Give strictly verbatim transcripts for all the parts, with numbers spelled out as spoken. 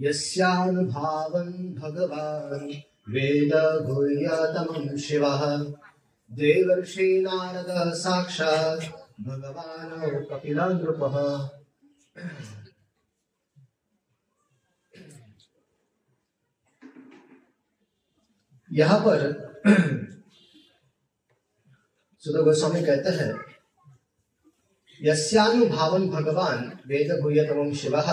यस्यानुभावं भगवान् वेद गुह्यतमं शिवः देवर्षि नारद साक्षात् भगवान् कपिलः नृपः। यहाँ पर सुदेव गोस्वामी कहते हैं यस्यानुभावं भगवान् वेद गुह्यतमं शिवः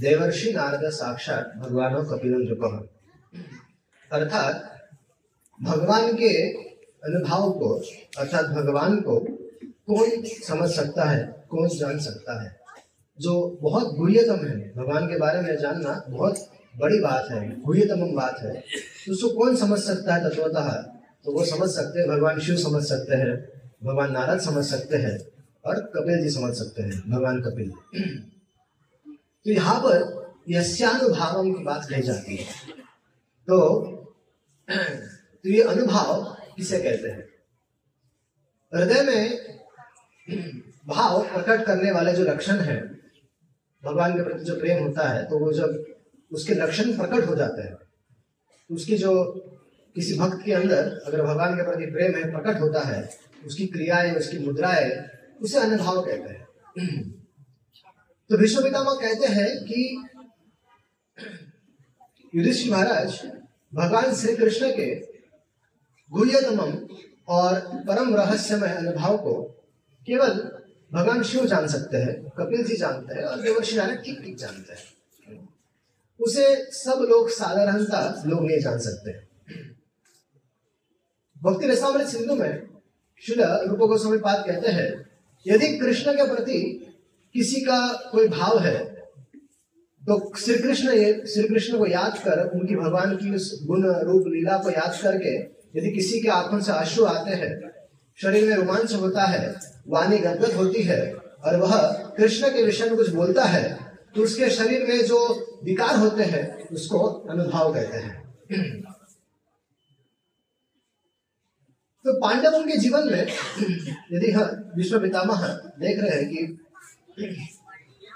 देवर्षि नारद साक्षात भगवान कपिल नृपः। अर्थात भगवान के अनुभाव को अर्थात भगवान को कौन समझ सकता है, कौन जान सकता है। जो बहुत गुह्यतम है, भगवान के बारे में जानना बहुत बड़ी बात है, गुह्यतम बात है, तो उसको कौन समझ सकता है तत्वतः। तो वो समझ सकते हैं, भगवान शिव समझ सकते हैं, भगवान नारद समझ सकते हैं और कपिल जी समझ सकते हैं, भगवान कपिल। तो यहाँ पर यस्यानुभावम की बात कही जाती है। तो, तो ये अनुभाव किसे कहते हैं? हृदय में भाव प्रकट करने वाले जो लक्षण है, भगवान के प्रति जो प्रेम होता है, तो वो जब उसके लक्षण प्रकट हो जाते हैं, उसकी जो किसी भक्त के अंदर अगर भगवान के प्रति प्रेम है प्रकट होता है, उसकी क्रियाएं, उसकी मुद्राएं, उसे अनुभाव कहते हैं। तो भीष्म पितामह कहते हैं कि युधिष्ठिर महाराज भगवान श्री कृष्ण के गुह्यतम और परम रहस्यमय अनुभाव को केवल भगवान शिव जान सकते हैं, कपिल जी जानते हैं और देवर्षि नारद ठीक ठीक जानते हैं। उसे सब लोग साधारणता लोग नहीं जान सकते। भक्ति रसामृत सिंधु में श्री रूप गोस्वामी पाद कहते हैं यदि कृष्ण के प्रति किसी का कोई भाव है तो श्री कृष्ण ये श्री कृष्ण को याद कर, उनकी भगवान की उस गुण रूप लीला को याद करके यदि किसी के आंखों से अश्रु आते हैं, शरीर में रोमांच होता है, वाणी गदगद होती है और वह कृष्ण के विषय में कुछ बोलता है, तो उसके शरीर में जो विकार होते हैं उसको अनुभाव कहते हैं। तो पांडवों के जीवन में यदि भीष्म पितामह देख रहे हैं कि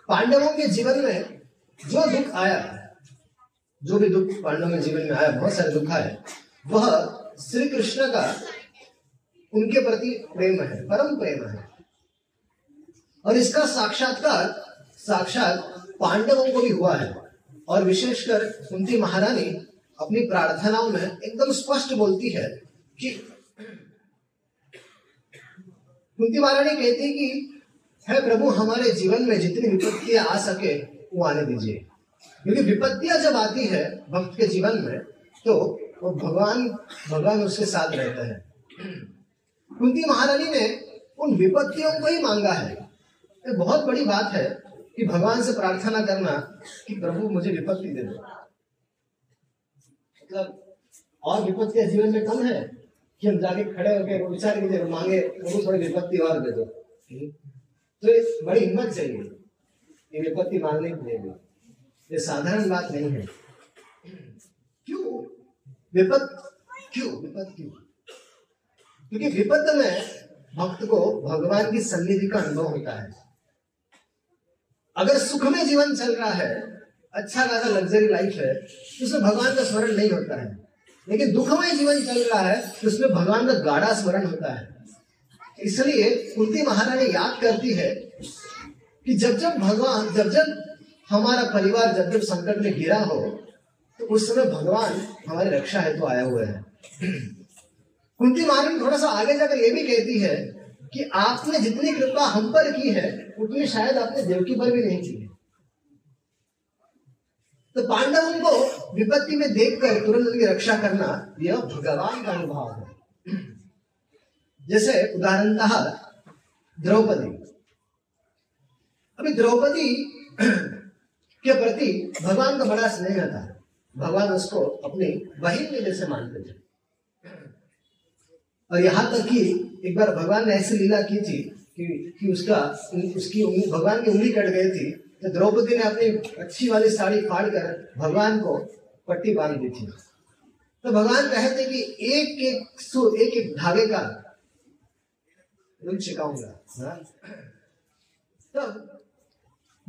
पांडवों के जीवन में जो दुख आया, जो भी दुख पांडवों के जीवन में आया, बहुत सारे दुख आए, वह श्री कृष्ण का उनके प्रति प्रेम है, परम प्रेम है। और इसका साक्षात्कार साक्षात पांडवों को भी हुआ है और विशेषकर कुंती महारानी अपनी प्रार्थनाओं में एकदम स्पष्ट बोलती है कि कुंती महारानी कहती है कि है प्रभु, हमारे जीवन में जितनी विपत्तियां आ सके वो आने दीजिए, क्योंकि विपत्तियां जब आती है भक्त के जीवन में तो वो भगवान भगवान उसके साथ रहते हैं। कुंती महारानी ने उन विपत्तियों को ही मांगा है। ये बहुत बड़ी बात है कि भगवान से प्रार्थना करना कि प्रभु मुझे विपत्ति दे दो। मतलब और विपत्तियां जीवन में कम है कि हम जाके खड़े होकर विचार कीजिए मांगे प्रभु थोड़ी विपत्ति और दे दो। तो ये बड़ी हिम्मत चाहिए, ये विपत्ति मांगने के लिए, ये साधारण बात नहीं है। क्यों विपत्त क्यों विपत्त क्यों क्योंकि विपत्त में भक्त को भगवान की सन्निधि का अनुभव होता है। अगर सुख में जीवन चल रहा है, अच्छा खासा लग्जरी लाइफ है, उसमें भगवान का स्मरण नहीं होता है, लेकिन दुख में जीवन चल रहा है तो उसमें भगवान का गाढ़ा स्मरण होता है। इसलिए कुंती महारानी याद करती है कि जब जब भगवान जब जब हमारा परिवार जब जब संकट में घिरा हो तो उस समय भगवान हमारी रक्षा हेतु तो आया हुआ है। कुंती महारानी थोड़ा सा आगे जाकर यह भी कहती है कि आपने जितनी कृपा हम पर की है उतनी शायद आपने देवकी पर भी नहीं की है। तो पांडव उनको विपत्ति में देखकर तुरंत उनकी रक्षा करना यह भगवान का अनुभाव है। जैसे उदाहरणतः द्रौपदी, अभी द्रौपदी के प्रति भगवान का बड़ा स्नेह था, भगवान उसको अपनी बहन के जैसे मानते थे। और यहाँ तक कि एक बार भगवान ने ऐसी लीला की थी कि, कि उसका उसकी उंगली, भगवान की उंगली कट गई थी, तो द्रौपदी ने अपनी अच्छी वाली साड़ी फाड़ कर भगवान को पट्टी बांध दी थी। तो भगवान कहते कि एक एक सो एक एक धागे का छिकाऊंगा। तब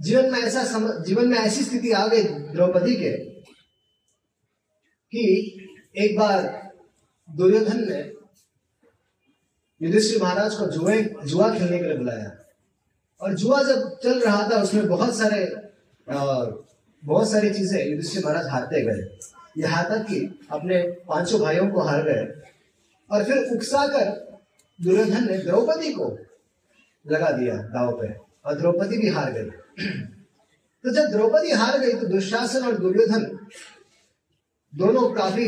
जीवन में ऐसा सम, जीवन में ऐसी स्थिति आ गई द्रौपदी के कि एक बार दुर्योधन ने युधिष्ठिर महाराज को जुए जुआ खेलने के लिए बुलाया और जुआ जब चल रहा था उसमें बहुत सारे बहुत सारी चीजें युधिष्ठिर महाराज हारते गए, यहाँ तक कि अपने पांचों भाइयों को हार गए और फिर उकसाकर दुर्योधन ने द्रौपदी को लगा दिया दाव पे और द्रौपदी भी हार गई। तो जब द्रौपदी हार गई तो दुशासन और दुर्योधन दोनों काफी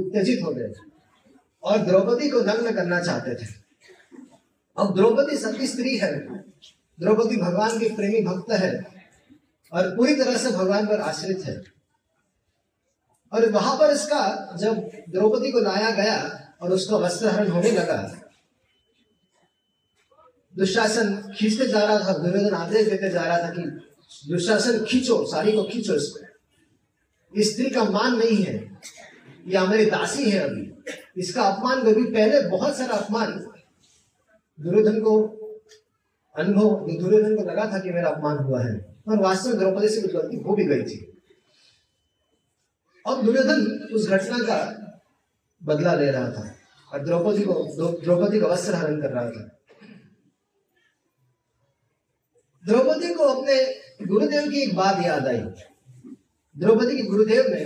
उत्तेजित हो गए और द्रौपदी को नग्न करना चाहते थे। अब द्रौपदी सती स्त्री है, द्रौपदी भगवान की प्रेमी भक्त है और पूरी तरह से भगवान पर आश्रित है। और वहां पर इसका जब द्रौपदी को लाया गया और उसका वस्त्रहरण होने लगा, दुशासन खींचते जा रहा था, दुर्योधन आदेश देते जा रहा था कि दुशासन खींचो, साड़ी को खींचो, इसको, इस स्त्री का मान नहीं है, यह हमारी दासी है, अभी इसका अपमान कभी, पहले बहुत सारा अपमान दुर्योधन को अनुभव दुर्योधन को लगा था कि मेरा अपमान हुआ है और वास्तव में द्रौपदी से कुछ गलती हो भी गई थी। अब दुर्योधन उस घटना का बदला ले रहा था और द्रौपदी को द्रौपदी का वस्त्र हरण कर रहा था। द्रौपदी को अपने गुरुदेव की एक बात याद आई। द्रौपदी के गुरुदेव ने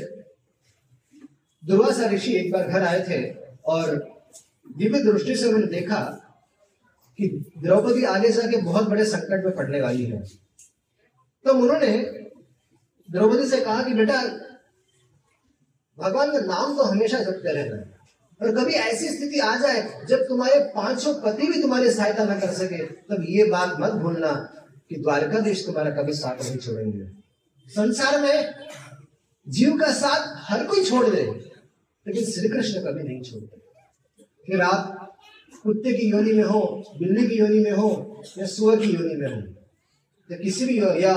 दुर्वासा ऋषि एक बार घर आए थे और दिव्य दृष्टि से उन्होंने देखा कि द्रौपदी आगे जाके बहुत बड़े संकट में पड़ने वाली है। तब तो उन्होंने द्रौपदी से कहा कि बेटा भगवान का नाम तो हमेशा जपते रहना और कभी ऐसी स्थिति आ जाए जब तुम्हारे पांचों पति भी तुम्हारी सहायता न कर सके, तब ये बात मत भूलना कि द्वारकाधीश तुम्हारा कभी साथ नहीं छोड़ेंगे। संसार में जीव का साथ हर कोई छोड़ दे लेकिन श्री कृष्ण कभी नहीं छोड़ते। फिर आप कुत्ते की योनि में हो, बिल्ली की योनि में हो या सुअर की योनि में हो या किसी भी या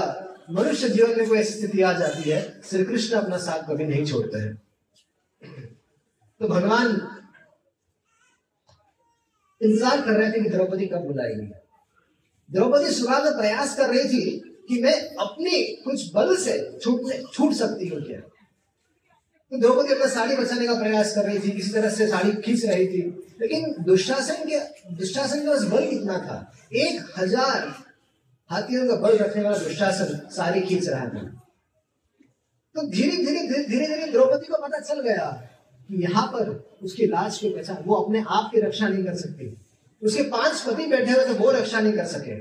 मनुष्य जीवन में कोई ऐसी स्थिति आ जाती है, श्री कृष्ण अपना साथ कभी नहीं छोड़ते हैं। तो भगवान इंतजार कर रहे थे कि द्रौपदी कब बुलाएगी। द्रौपदी सुना का प्रयास कर रही थी कि मैं अपनी कुछ बल से छूटने छूट सकती हूँ क्या। तो द्रौपदी अपना साड़ी बचाने का प्रयास कर रही थी, किसी तरह से साड़ी खींच रही थी, लेकिन दुशासन के दुशासन का उस बल कितना था, एक हजार हाथियों का बल रखने वाला दुशासन साड़ी खींच रहा था। तो धीरे धीरे धीरे धीरे द्रौपदी को पता चल गया कि यहाँ पर उसकी लाज की बचा, वो अपने आप की रक्षा नहीं कर सकती, उसके पांच पति बैठे हुए थे वो रक्षा नहीं कर सके,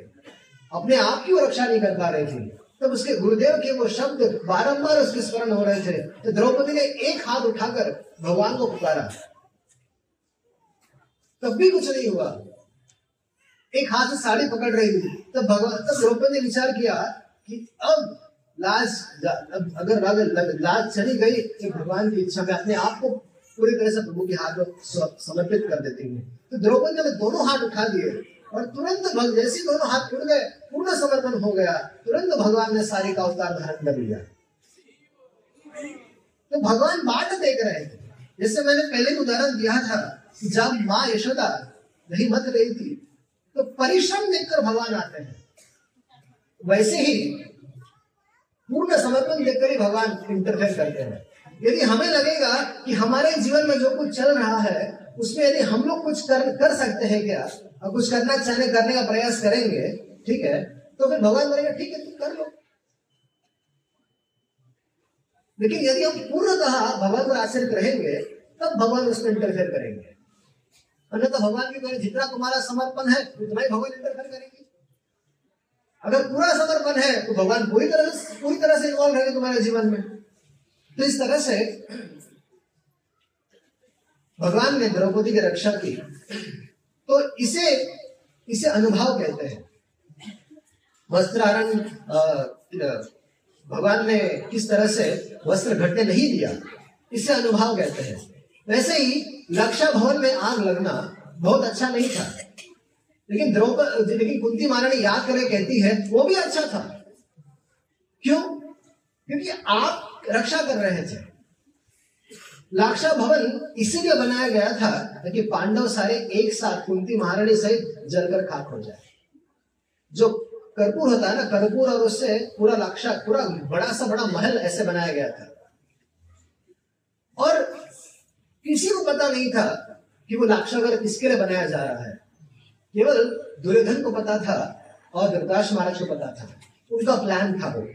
अपने आप की वो रक्षा नहीं कर पा रही थी। तब उसके गुरुदेव के वो शब्द बारंबार उसके स्मरण हो रहे थे। तो द्रौपदी ने एक हाथ उठाकर भगवान को पुकारा, तब भी कुछ नहीं हुआ। एक हाथ से साड़ी पकड़ रही थी, तब भगवान तब द्रौपदी ने विचार किया कि अब लाज अगर अगर लाज चली गई तो भगवान की इच्छा में अपने आप को पूरी तरह से प्रभु के हाथ में समर्पित कर देती है। तो द्रौपदी ने दोनों हाथ उठा दिए और तुरंत जैसे दोनों हाथ उड़ गए, पूर्ण समर्पण हो गया, तुरंत भगवान ने साड़ी का अवतार धारण कर लिया। तो भगवान बाट देख रहे थे, जैसे मैंने पहले उदाहरण दिया था कि जब माँ यशोदा दही मथ रही थी तो परिश्रम देखकर भगवान आते हैं, वैसे ही पूर्ण समर्पण देखकर ही भगवान इंटरफेयर करते हैं। यदि हमें लगेगा कि हमारे जीवन में जो कुछ चल रहा है उसमें यदि हम लोग कुछ कर, कर सकते हैं क्या और कुछ करना चाहने करने का प्रयास करेंगे, ठीक है, तो फिर भगवान बोलेगा ठीक है तुम कर लो। लेकिन यदि हम पूर्णतः भगवान पर आश्रित रहेंगे तब भगवान उसमें इंटरफेयर करेंगे, अन्यथा भगवान के द्वारा जितना तुम्हारा समर्पण है उतना ही भगवान इंटरफेयर करेंगे। अगर पूरा समर्पण है तो भगवान पूरी तरह से पूरी तरह से इन्वॉल्व रहेंगे तुम्हारे जीवन में। तो इस तरह से भगवान ने द्रौपदी की रक्षा की। तो इसे इसे अनुभाव कहते हैं। वस्त्रारण भगवान ने किस तरह से वस्त्र घटने नहीं दिया, इसे अनुभाव कहते हैं। वैसे ही रक्षा भवन में आग लगना बहुत अच्छा नहीं था, लेकिन द्रौपदी लेकिन कुंती महारानी याद करके कहती है वो भी अच्छा था। क्यों? क्योंकि आप रक्षा कर रहे थे। लाक्षा भवन इसीलिए बनाया गया था ताकि पांडव सारे एक साथ कुंती महारानी सहित जलकर खाक हो जाए। जो कर्पूर होता है ना, कर्पूर, और उससे पूरा लाक्षा पूरा बड़ा सा बड़ा महल ऐसे बनाया गया था। और किसी को पता नहीं था कि वो लाक्षागर किसके लिए बनाया जा रहा है, केवल दुर्योधन को पता था और धृतराष्ट्र महाराज को पता था, उनका प्लान था वो।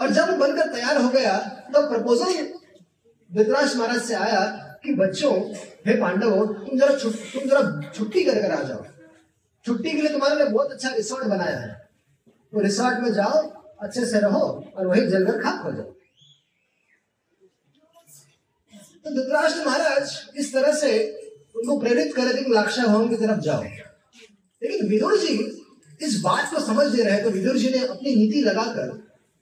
और जब वो बनकर तैयार हो गया तो प्रपोजल धृतराष्ट्र महाराज से आया कि बच्चों, हे पांडवों, तुम जरा तुम जरा छुट्टी कर कर आ जाओ, छुट्टी के लिए तुम्हारे लिए बहुत अच्छा रिसोर्ट बनाया है, तो रिसोर्ट में जाओ, अच्छे से रहो और वही जलकर खाक हो जाओ। तो धृतराष्ट्र महाराज इस तरह से उनको प्रेरित कर रहे थे कि लाक्षा भवन की तरफ जाओ। लेकिन विदुर जी इस बात को समझ दे रहे, तो विदुर जी ने अपनी नीति लगाकर,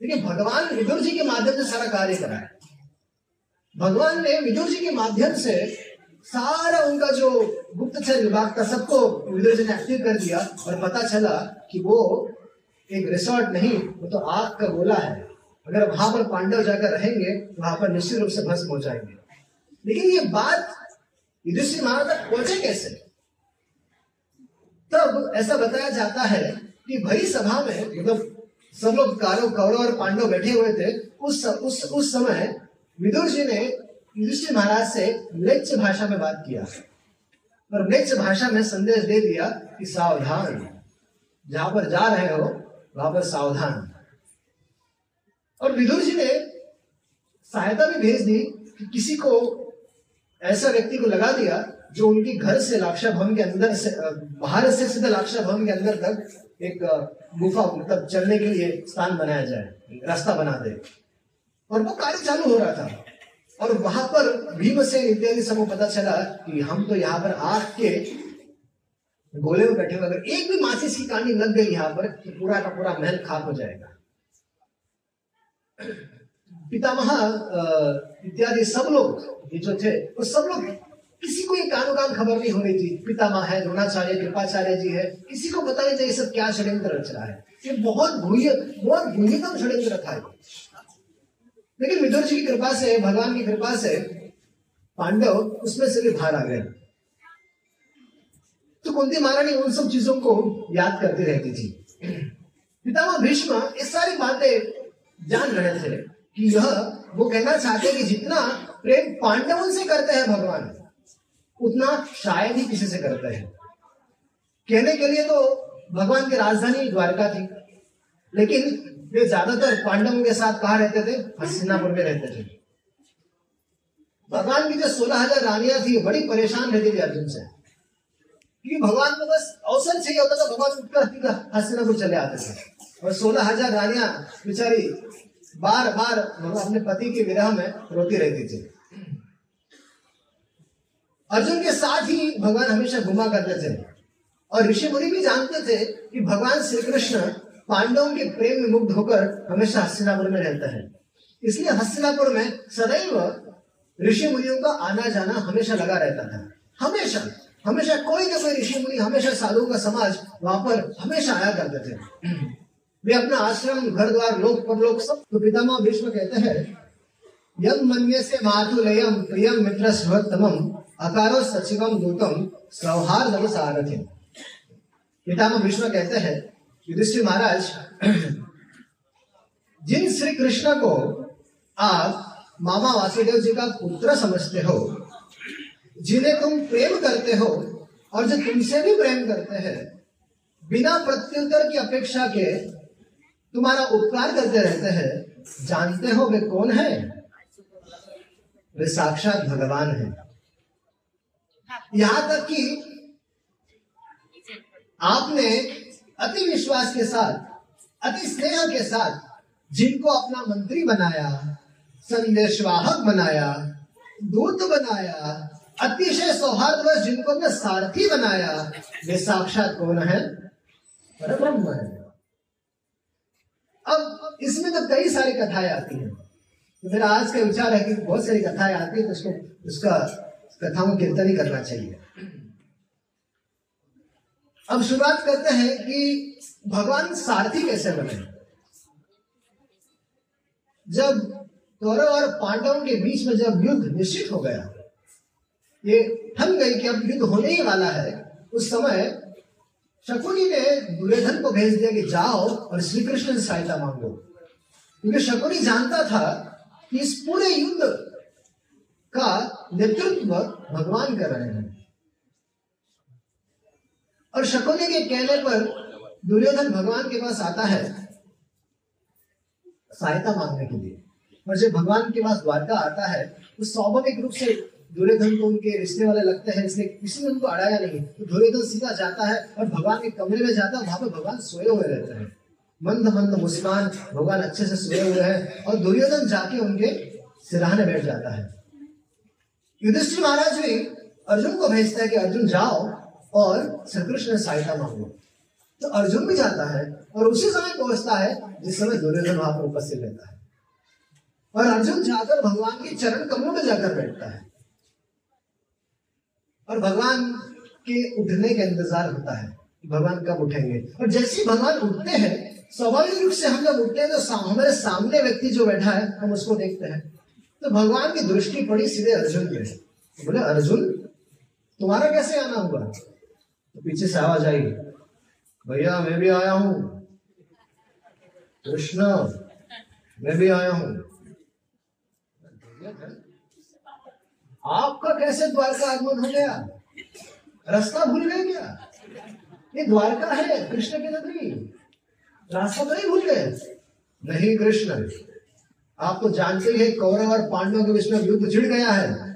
देखिए भगवान विदुर जी के माध्यम से सारा कार्य कराया, भगवान ने विदुर जी के माध्यम से सारा उनका जो गुप्तचर विभाग था सबको विदुर जी ने एक्टिव कर दिया। और पता चला कि वो एक रिसोर्ट नहीं, वो तो आग का गोला है, अगर वहां पर पांडव जाकर रहेंगे तो वहां पर निश्चित रूप से भस्म हो जाएंगे। लेकिन ये बात युधिष्ठिर महाराज तक पहुंचे कैसे? तब ऐसा बताया जाता है कि भरी सभा में, मतलब सब लोग कौरव और पांडव बैठे हुए थे, उस उस उस समय विदुर जी ने युधिष्ठिर महाराज से म्लेच्छ भाषा में बात किया और म्लेच्छ भाषा में संदेश दे दिया कि सावधान, जहां पर जा रहे हो वहां पर सावधान। और विदुर जी ने सहायता भी भेज दी कि किसी को, ऐसा व्यक्ति को लगा दिया जो उनके घर से लाक्षा भवन के अंदर से, बाहर से सीधा लाक्षा भवन के अंदर तक एक गुफा, मतलब चलने के लिए स्थान बनाया जाए, रास्ता बना दे। और वो कार्य चालू हो रहा था। और वहां पर भीमसेन इत्यादि सबको पता चला कि हम तो यहाँ पर आग के गोले में बैठे हुए, अगर एक भी माचिस की कांडी लग गई यहाँ पर तो पूरा का पूरा महल खाक हो जाएगा। पितामह इत्यादि सब लोग ये जो थे, वो सब लोग, किसी को ये कानो कान खबर नहीं हो रही थी। पितामह है, द्रोणाचार्य, कृपाचार्य जी है, किसी को पता नहीं था ये सब क्या षड्यंत्र रच रहा है। ये बहुत भूय बहुत भूयतम षड्यंत्र था। लेकिन विदुर जी की कृपा से, भगवान की कृपा से पांडव उसमें से भी बाहर आ गए। तो कुंती महारानी उन सब चीजों को याद करती रहती थी। पितामह भीष्म ये सारी बातें जान रहे थे कि यह वो कहना चाहते कि जितना प्रेम पांडवों से करते हैं भगवान, उतना शायद ही किसी से करते हैं। कहने के लिए तो भगवान की राजधानी द्वारका थी, लेकिन वे ज्यादातर पांडवों के साथ कहा रहते थे? हस्तिनापुर में रहते थे। भगवान की जो सोलह हजार रानियां थी बड़ी परेशान रहती थी अर्जुन से, क्योंकि भगवान को बस अवसर चाहिए होता था, भगवान उठकर हस्तिनापुर चले आते थे। और सोलह हजार रानियां बेचारी बार बार अपने पति के विरह में रोती रहती थी। अर्जुन के साथ ही भगवान हमेशा घुमा करते थे। और ऋषि मुनि भी जानते थे कि भगवान श्री कृष्ण पांडवों के प्रेम में मुग्ध होकर हमेशा हस्तिनापुर में रहता है, इसलिए हस्तिनापुर में सदैव ऋषि मुनियों का आना जाना हमेशा लगा रहता था। हमेशा हमेशा कोई ना कोई ऋषि मुनि, हमेशा साधुओं का समाज वहां पर हमेशा आया करते थे। वे अपना आश्रम, घर द्वार, लोक परलोक सब। तो पितामह भीष्म कहते हैं, यम मन्य से मातुलयम प्रियम मित्र सर्वोत्तमम अकारो सचिवम दूतम सौहार्दम सारथिम। पितामह भीष्म कहते हैं, युधिष्ठिर महाराज, जिन श्री कृष्ण को आप मामा वासुदेव जी का पुत्र समझते हो, जिन्हें तुम प्रेम करते हो और जो तुमसे भी प्रेम करते हैं, बिना प्रत्युत्तर की अपेक्षा के तुम्हारा उपकार करते रहते हैं, जानते हो वे कौन है? वे साक्षात भगवान हैं। यहां तक कि आपने अति विश्वास के साथ, अति स्नेह के साथ जिनको अपना मंत्री बनाया, संदेशवाहक बनाया, दूत बनाया, अतिशय सौहार्दवश जिनको अपना सारथी बनाया, वे साक्षात कौन है? परब्रह्म है। अब इसमें तो कई सारी कथाएं आती हैं। तो मेरा आज का विचार है कि बहुत सारी कथाएं आती है तो उसको उसका कथाओं कीर्तन ही करना चाहिए। अब शुरुआत करते हैं कि भगवान सारथी कैसे बने। जब कौरव और पांडवों के बीच में जब युद्ध निश्चित हो गया, ये ठन गई कि अब युद्ध होने ही वाला है, उस समय शकुनी ने दुर्योधन को भेज दिया कि जाओ और श्री कृष्ण से सहायता मांगो, क्योंकि शकुनी जानता था कि इस पूरे युद्ध का नेतृत्व भगवान कर रहे हैं। और शकुनी के कहने पर दुर्योधन भगवान के पास आता है सहायता मांगने के लिए, और जब भगवान के पास द्वारका आता है तो स्वाभाविक रूप से दुर्योधन को उनके रिश्ते वाले लगते हैं, इसलिए किसी ने उनको अड़ाया नहीं। तो दुर्योधन सीधा जाता है और भगवान के कमरे में जाता है, वहां पर भगवान सोए हुए रहते हैं, मंद मंद मुस्कान, भगवान अच्छे से सोए हुए हैं। और दुर्योधन जाके उनके सिरहाने बैठ जाता है। युधिष्ठिर महाराज भी अर्जुन को भेजता है कि अर्जुन जाओ और श्री कृष्ण से सहायता मांगो। तो अर्जुन भी जाता है और उसी समय पहुंचता है जिस समय दुर्योधन वहां पर उपस्थित रहता है, और अर्जुन जाकर भगवान के चरण कमलों में जाकर बैठता है और भगवान के उठने का इंतजार होता है, भगवान कब उठेंगे। और जैसे ही भगवान उठते हैं, स्वाभाविक रूप से हम जब उठते हैं तो हमारे सामने व्यक्ति जो बैठा है हम उसको देखते हैं। तो भगवान की दृष्टि पड़ी सीधे अर्जुन पे, तो बोले अर्जुन तुम्हारा कैसे आना होगा? तो पीछे से आवाज आई, भैया मैं भी आया हूं, कृष्ण मैं भी आया हूं। आपका कैसे द्वारका आगमन हो गया? रास्ता भूल गए क्या? ये द्वारका है कृष्ण की नगरी, रास्ता तो नहीं भूल गए? नहीं कृष्ण, आप तो जानते ही हैं कौरव और पांडवों के बीच में युद्ध छिड़ गया है,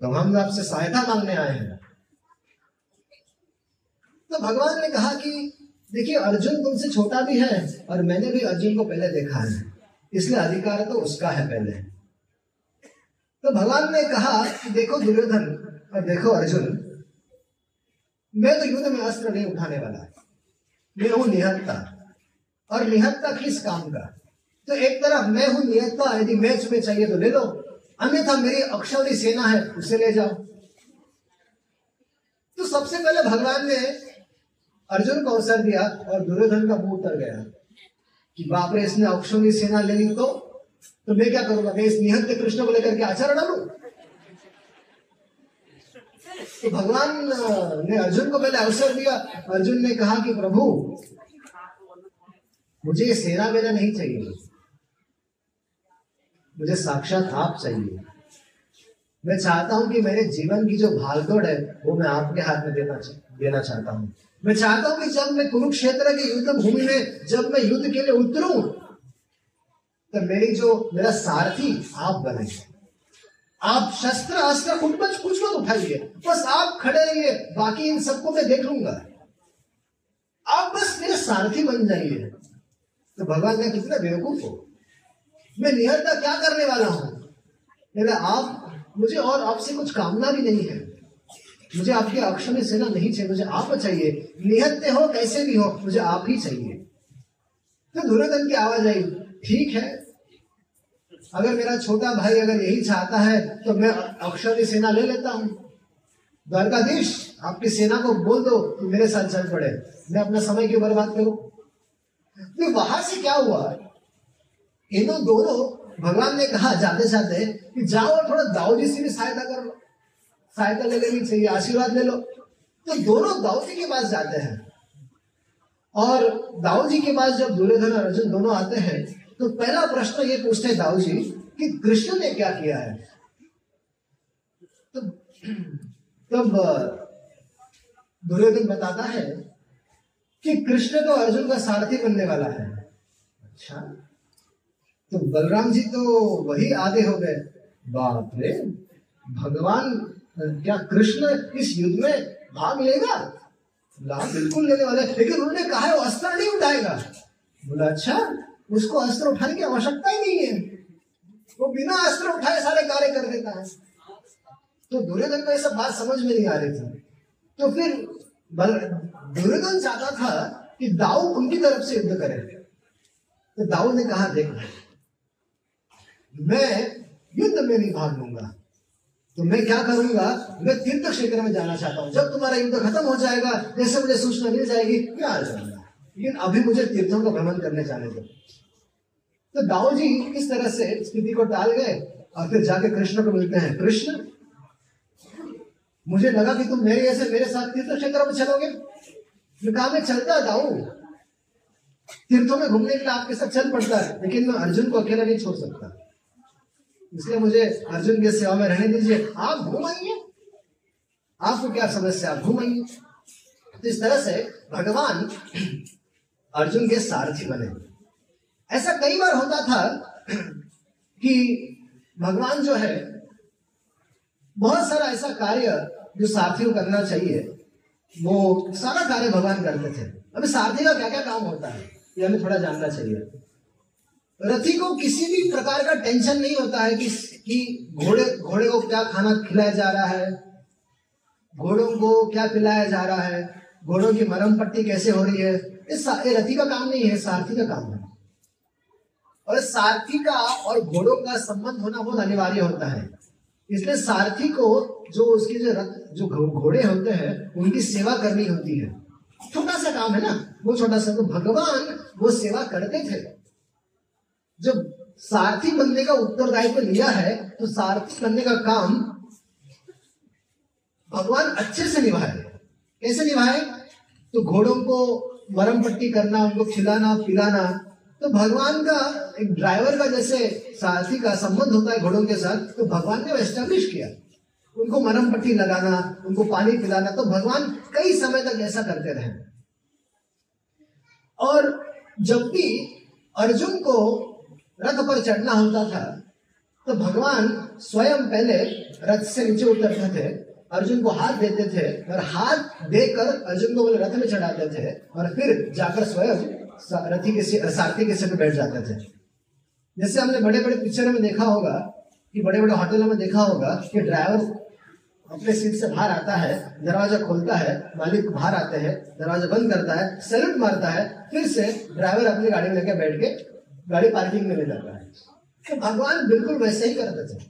तो हम आपसे सहायता मांगने आए हैं। तो भगवान ने कहा कि देखिए अर्जुन तुमसे छोटा भी है और मैंने भी अर्जुन को पहले देखा है, इसलिए अधिकार तो उसका है पहले। तो भगवान ने कहा कि देखो दुर्योधन और देखो अर्जुन, मैं तो युद्ध में अस्त्र नहीं उठाने वाला, मैं हूं निहत्ता, और निहत्ता किस काम का? तो एक तरफ मैं हूं निहत्ता, यदि मैच में चाहिए तो ले लो, अन्यथा मेरी अक्षौरी सेना है उसे ले जाओ। तो सबसे पहले भगवान ने अर्जुन को अवसर दिया और दुर्योधन का मुंह उतर गया कि बाप रे इसने अक्षौरी सेना ले ली, तो तो मैं क्या करूंगा, मैं इस निहत्थे कृष्ण को लेकर के आचार डालू? तो भगवान ने अर्जुन को पहले अवसर दिया। अर्जुन ने कहा कि प्रभु मुझे ये सेना मेरा नहीं चाहिए, मुझे साक्षात आप चाहिए। मैं चाहता हूं कि मेरे जीवन की जो भागदौड़ है वो मैं आपके हाथ में देना देना चाहता हूं। मैं चाहता हूं कि जब मैं कुरुक्षेत्र के युद्ध भूमि में जब मैं युद्ध के लिए उतरूं तो मेरी जो मेरा सारथी आप बने, आप शस्त्र अस्त्र खुद कुछ कुछ मत उठाइए, बस आप खड़े रहिए, बाकी इन सबको मैं देख लूंगा, आप बस मेरे सारथी बन जाइए। तो भगवान ने कितना बेवकूफ हो, मैं निहत्ता क्या करने वाला हूं, आप मुझे और आपसे कुछ कामना भी नहीं है, मुझे आपके अक्षौणी सेना नहीं चाहिए, मुझे आप चाहिए, निहत्ते हो कैसे भी हो मुझे आप ही चाहिए। तो दुर्योधन की आवाज आई, ठीक है अगर मेरा छोटा भाई अगर यही चाहता है तो मैं अक्षौणी सेना ले लेता हूं, द्वारकाधीश आपकी सेना को बोल दो कि मेरे साथ चल पड़े, मैं अपना समय क्यों बर्बाद करूं। तो वहां से क्या हुआ, इन दोनों भगवान ने कहा जाते जाते कि जाओ थोड़ा दाऊदी से भी सहायता कर लो, सहायता ले लेनी चाहिए, आशीर्वाद ले लो। तो दोनों दाऊदी के पास जाते हैं, और दाऊदी के पास जब दुर्योधन और अर्जुन दोनों आते हैं तो पहला प्रश्न ये पूछते हैं दाऊ जी कि कृष्ण ने क्या किया है। तो तब दुर्योधन बताता है कि कृष्ण तो अर्जुन का सारथी बनने वाला है। अच्छा, तो बलराम जी तो वही आधे हो गए, बाप रे भगवान क्या कृष्ण इस युद्ध में भाग लेगा? ला बिल्कुल लेने वाले, लेकिन उन्होंने कहा है वो अस्त्र नहीं उठाएगा। बोला अच्छा, उसको अस्त्र उठाने की आवश्यकता ही नहीं है, वो बिना अस्त्र उठाए सारे कार्य कर देता है। तो दुर्योधन को ये सब बात समझ में नहीं आ रही थी। तो फिर दुर्योधन चाहता था कि दाऊ उनकी तरफ से युद्ध करे। तो दाऊ ने कहा देखो मैं युद्ध में नहीं भाग लूंगा, तो मैं क्या करूंगा, मैं तीर्थ क्षेत्र में जाना चाहता हूं, जब तुम्हारा युद्ध खत्म हो जाएगा जैसे मुझे सूचना मिल जाएगी मैं आ जाऊंगा, लेकिन अभी मुझे तीर्थों का भ्रमण करने जाने दो। तो दाऊ जी इस तरह से स्थिति को टाल गए और फिर जाके कृष्ण को मिलते हैं। कृष्ण मुझे लगा कि तुम मेरे ऐसे मेरे साथ तीर्थ क्षेत्र में चलोगे, लुका में चलता दाऊ तीर्थों में घूमने के लिए आपके साथ चल पड़ता है, लेकिन मैं अर्जुन को अकेला नहीं छोड़ सकता, इसलिए मुझे अर्जुन की सेवा में रहने दीजिए। आप घूमाइए, आपको क्या समस्या, आप घूमाइए। तो इस तरह से भगवान अर्जुन के सारथी बने। ऐसा कई बार होता था कि भगवान जो है बहुत सारा ऐसा कार्य जो सारथी को करना चाहिए वो सारा कार्य भगवान करते थे। अभी सारथी का क्या क्या काम होता है ये हमें थोड़ा जानना चाहिए। रथी को किसी भी प्रकार का टेंशन नहीं होता है कि कि घोड़े घोड़े को क्या खाना खिलाया जा रहा है, घोड़ों को क्या पिलाया जा रहा है, घोड़ों की मरहम पट्टी कैसे हो रही है। इस रथी का काम नहीं है, सारथी का काम है। और सारथी का और घोड़ों का संबंध होना बहुत अनिवार्य होता है, इसलिए सारथी को जो उसके जो रथ जो घोड़े होते हैं उनकी सेवा करनी होती है। छोटा सा काम है ना, वो छोटा सा। तो भगवान वो सेवा करते थे। जब सारथी बनने का उत्तरदायित्व लिया है तो सारथी बनने का काम भगवान अच्छे से निभाए। कैसे निभाए? तो घोड़ों को मरहम पट्टी करना, उनको खिलाना पिलाना। तो भगवान का एक ड्राइवर का जैसे सारथी का संबंध होता है घोड़ों के साथ, तो भगवान ने एस्टैब्लिश किया, उनको मरहम पट्टी लगाना, उनको पानी पिलाना। तो भगवान कई समय तक ऐसा करते रहे। और जब भी अर्जुन को रथ पर चढ़ना होता था तो भगवान स्वयं पहले रथ से नीचे उतरते थे, अर्जुन को हाथ देते थे और हाथ देकर अर्जुन को रथ में चढ़ाते थे और फिर जाकर स्वयं रथी के सारथी के सिर पर बैठ जाते थे। जैसे हमने बड़े बड़े पिक्चरों में देखा होगा कि बड़े बड़े होटलों में देखा होगा कि ड्राइवर अपने सीट से बाहर आता है, दरवाजा खोलता है, मालिक बाहर आते हैं, दरवाजा बंद करता है, सैल्यूट मारता है, फिर से ड्राइवर अपनी गाड़ी में लेकर बैठ के गाड़ी पार्किंग में ले जाता है। तो भगवान बिल्कुल वैसे ही करते थे।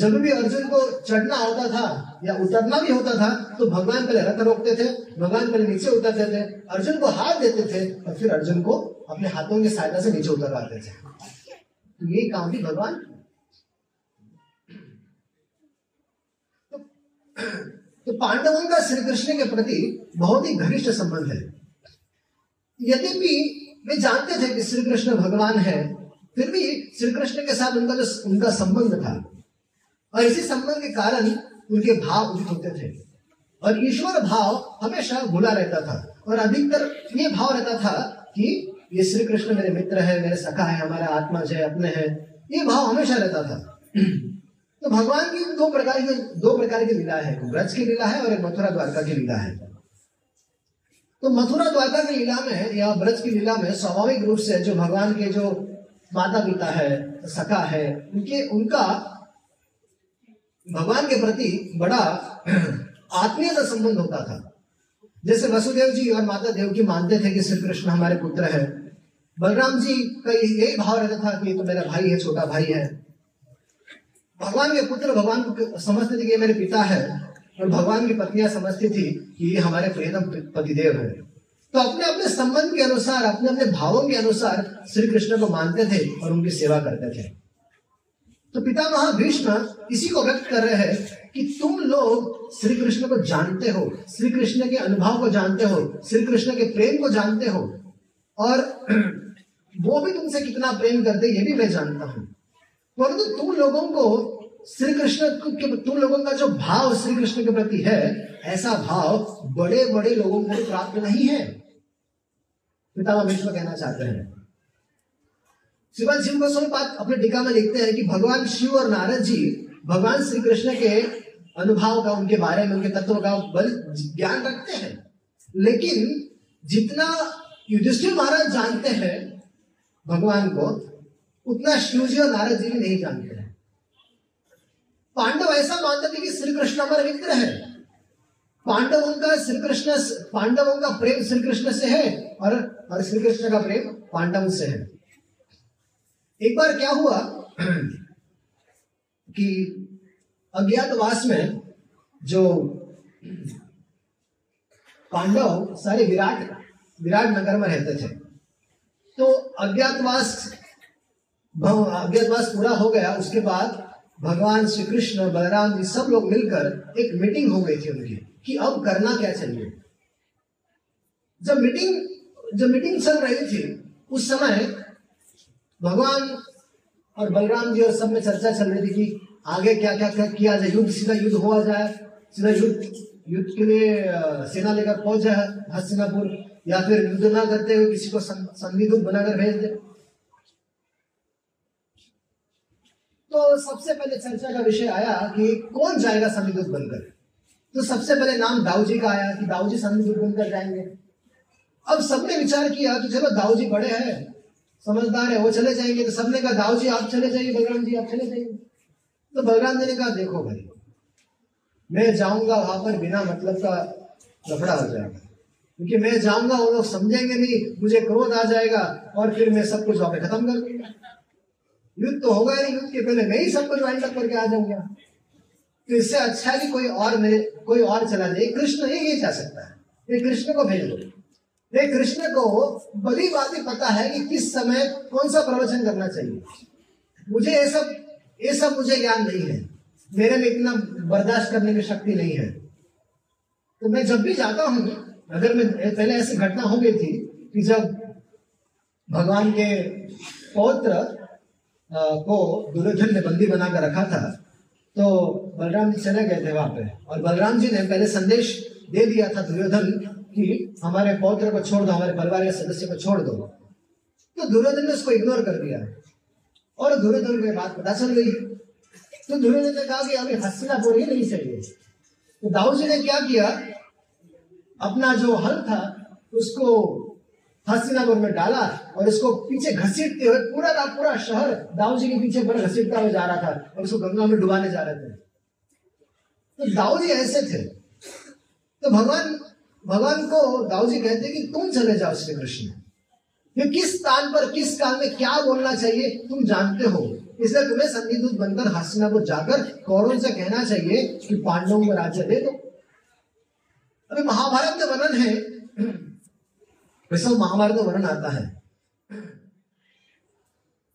जब भी अर्जुन को चढ़ना होता था या उतरना भी होता था तो भगवान पहले रथ रोकते थे, भगवान पहले नीचे उतरते थे, अर्जुन को हाथ देते थे और फिर अर्जुन को अपने हाथों की सहायता से नीचे उतरवाते थे। तो ये काम भी भगवान। तो, तो पांडवों का श्री कृष्ण के प्रति बहुत ही घनिष्ठ संबंध है। यद्यपि वे जानते थे कि श्री कृष्ण भगवान है, फिर भी श्री कृष्ण के साथ उनका जो उनका संबंध था और इसी संबंध के कारण उनके भाव उदित होते थे और ईश्वर भाव हमेशा भूला रहता था। और अधिकतर ये भाव रहता था कि ये श्री कृष्ण मेरे मित्र है, मेरे सखा है, हमारा आत्मज है, अपने हैं, ये भाव हमेशा रहता था। तो भगवान की दो प्रकार की दो प्रकार की लीला है, ब्रज की लीला है और एक मथुरा द्वारका की लीला है। तो मथुरा द्वारका की लीला में या ब्रज की लीला में स्वाभाविक रूप से जो भगवान के जो माता पिता है, सखा है, उनके उनका भगवान के प्रति बड़ा आत्मीय का संबंध होता था। जैसे वसुदेव जी और माता देवकी मानते थे कि श्री कृष्ण हमारे पुत्र है, बलराम जी का यही भाव रहता था कि ये तो मेरा भाई है, छोटा भाई है। भगवान के पुत्र भगवान को समझते थे कि ये मेरे पिता है और भगवान की पत्नियां समझती थी कि ये हमारे प्रियतम पतिदेव है। तो अपने अपने संबंध के अनुसार, अपने अपने भावों के अनुसार श्री कृष्ण को मानते थे और उनकी सेवा करते थे। तो पितामह भीष्म इसी को व्यक्त कर रहे हैं कि तुम लोग श्री कृष्ण को जानते हो, श्री कृष्ण के अनुभव को जानते हो, श्री कृष्ण के प्रेम को जानते हो और वो भी तुमसे कितना प्रेम करते ये भी मैं जानता हूं, परंतु तुम लोगों को श्री कृष्ण के तुम लोगों का जो भाव श्री कृष्ण के प्रति है ऐसा भाव बड़े बड़े लोगों को प्राप्त नहीं है, पितामह भीष्म कहना चाहते हैं। श्रीपाद शिव गोस्वामी बात अपने टीका में लिखते हैं कि भगवान शिव और नारद जी भगवान श्री कृष्ण के अनुभव का, उनके बारे में, उनके तत्व का बल ज्ञान रखते हैं, लेकिन जितना युधिष्ठिर महाराज जानते हैं भगवान को उतना शिव जी और नारद जी भी नहीं जानते हैं। पांडव ऐसा मानते थे कि श्री कृष्ण हमारे मित्र है, पांडव उनका श्री कृष्ण पांडवों का प्रेम श्री कृष्ण से है और, और श्री कृष्ण का प्रेम पांडव से है। एक बार क्या हुआ कि अज्ञातवास में जो पांडव सारे विराट विराट नगर में रहते थे, तो अज्ञातवास अज्ञातवास पूरा हो गया। उसके बाद भगवान श्री कृष्ण, बलराम जी सब लोग मिलकर एक मीटिंग हो गई थी उनकी कि अब करना क्या चाहिए। जब मीटिंग जब मीटिंग चल रही थी उस समय भगवान और बलराम जी और सब में चर्चा चल रही थी कि आगे क्या क्या क्या किया जाए, युद्ध सीधा युद्ध हुआ जाए, सीधा युद्ध युद्ध के लिए सेना लेकर पहुंच जाए हस्तिनापुर, या फिर युद्ध ना करते हुए किसी को संधिदूत बनाकर भेज दे। तो सबसे पहले चर्चा का विषय आया कि कौन जाएगा संधिदूत बनकर। तो सबसे पहले नाम दाऊ जी का आया कि दाऊ जी संधिदूत बनकर जाएंगे। अब सबने विचार किया कि चलो दाऊ जी बड़े हैं, समझदार है, वो चले जाएंगे। तो सबने कहा दाऊ जी आप चले जाइए, बलराम जी आप चले जाइए। तो बलराम जी ने कहा देखो भाई, मैं जाऊंगा वहां पर बिना मतलब का लफड़ा हो जाएगा, क्योंकि मैं जाऊंगा वो लोग समझेंगे नहीं, मुझे क्रोध आ जाएगा और फिर मैं सब कुछ वहां पर खत्म कर दूंगा। युद्ध तो होगा नहीं, युद्ध के पहले मैं ही सब कुछ वाइंड अप करके आ जाऊंगा। तो इससे अच्छा है कि कोई और मेरे कोई और चला जाए, कृष्ण ही जा सकता है, ये कृष्ण को भेज दो। ये कृष्ण को बड़ी बात ही पता है कि किस समय कौन सा प्रवचन करना चाहिए। मुझे ये सब ये सब मुझे ज्ञान नहीं है, मेरे में इतना बर्दाश्त करने की शक्ति नहीं है। तो मैं जब भी जाता हूँ, अगर मैं पहले ऐसी घटना हो गई थी कि जब भगवान के पौत्र को दुर्योधन ने बंदी बनाकर रखा था तो बलराम जी चले गए थे वहां पे, और बलराम जी ने पहले संदेश दे दिया था दुर्योधन कि हमारे पौत्र को छोड़ दो, हमारे परिवार के सदस्य को छोड़ दो। तो दुर्योधन ने उसको इग्नोर कर दिया और दुर्योधन को बात पता चल गई। तो दुर्योधन ने कहा कि हमें हस्तिनापुर ही नहीं चाहिए। तो दाऊ जी ने क्या किया, अपना जो हल था उसको हस्तिनापुर में डाला और इसको पीछे घसीटते हुए पूरा का पूरा शहर दाऊ जी के पीछे पर घसीटता हुआ जा रहा था और उसको गंगा में डुबाने जा रहे थे। तो दाऊ जी ऐसे थे। तो भगवान भगवान को दाऊ जी कहते कि तुम चले जाओ श्री कृष्ण, ये किस स्थान पर किस काल में क्या बोलना चाहिए तुम जानते हो, इसलिए तुम्हें संधिदूत बनकर हस्तिनापुर जाकर कौरवों से कहना चाहिए कि पांडवों को राज्य दे दो। अभी महाभारत में वर्णन है, वैसे महाभारत में वर्णन आता है।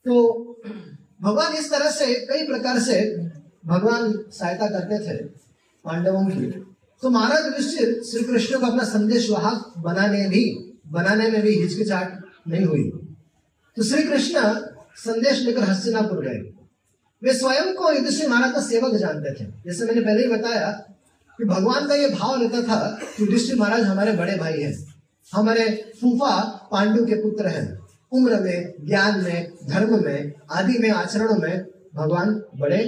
तो भगवान इस तरह से कई प्रकार से भगवान सहायता करते थे पांडवों की। तो महाराज युधिष्ठिर श्री कृष्ण को अपना संदेश वाहक बनाने भी बनाने में भी हिचकिचाहट नहीं हुई। तो श्री कृष्ण संदेश लेकर हस्तिनापुर गए। वे स्वयं को युधिष्ठिर महाराज का सेवक जानते थे, जैसे मैंने पहले ही बताया कि भगवान का ये भाव रहता था कि युधिष्ठिर महाराज हमारे बड़े भाई हैं, हमारे फूफा पांडु के पुत्र हैं, उम्र में, ज्ञान में, धर्म में आदि में, आचरणों में भगवान बड़े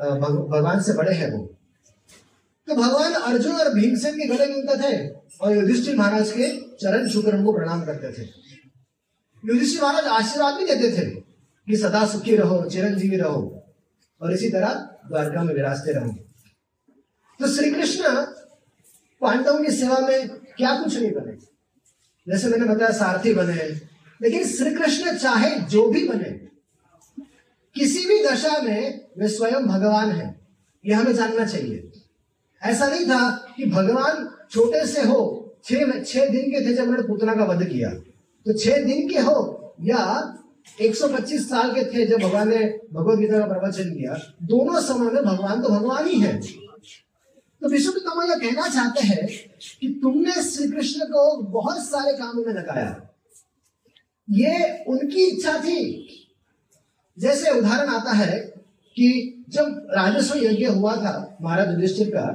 भगवान से बड़े हैं वो। तो भगवान अर्जुन और भीमसेन के गले मिलते थे और युधिष्ठिर महाराज के चरण छूकर उनको प्रणाम करते थे। युधिष्ठिर महाराज आशीर्वाद भी देते थे कि सदा सुखी रहो, चिरंजीवी रहो और इसी तरह द्वारका में विराजते रहो। तो श्री कृष्ण पांडवों की सेवा में क्या कुछ नहीं बने, जैसे मैंने बताया सारथी बने, लेकिन श्री कृष्ण चाहे जो भी बने, किसी भी दशा में वे स्वयं भगवान हैं, यह हमें जानना चाहिए। ऐसा नहीं था कि भगवान छोटे से हो, छह छह दिन के थे जब उन्होंने पूतना का वध किया, तो छह दिन के हो या एक सौ पच्चीस साल के थे जब भगवान ने भगवद गीता का प्रवचन किया, दोनों समय में भगवान तो भगवान ही है। तो विष्णु पितामह यह कहना चाहते हैं कि तुमने श्री कृष्ण को बहुत सारे कामों में लगाया, ये उनकी इच्छा थी। जैसे उदाहरण आता है कि जब राजस्व यज्ञ हुआ था महाराज युधिष्ठिर का,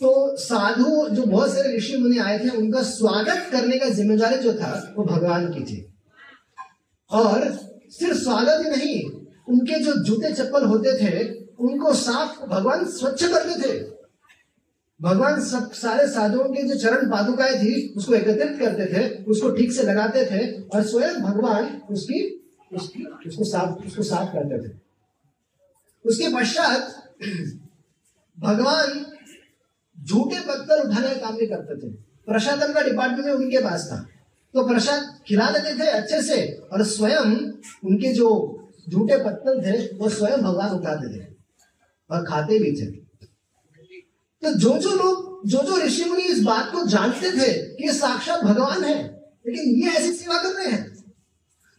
तो साधु जो बहुत सारे ऋषि मुनि आए थे उनका स्वागत करने का जिम्मेदारी जो था वो भगवान की थी। और सिर्फ स्वागत ही नहीं, उनके जो जूते चप्पल होते थे उनको साफ भगवान स्वच्छ करते थे। भगवान सब सारे साधुओं के जो चरण पादुकाएं थी उसको एकत्रित करते थे, उसको ठीक से लगाते थे और स्वयं भगवान उसकी उसकी उसको साफ उसको साफ करते थे। उसके पश्चात भगवान झूठे पत्थर उठाने का काम भी करते थे। प्रसादन का डिपार्टमेंट उनके पास था, तो प्रसाद खिला देते थे अच्छे से और स्वयं उनके जो झूठे पत्थर थे वो स्वयं भगवान उठाते थे और खाते भी थे। तो जो जो लोग जो जो ऋषि मुनि इस बात को जानते थे कि ये साक्षात भगवान है, लेकिन ये ऐसी सेवा कर रहे हैं,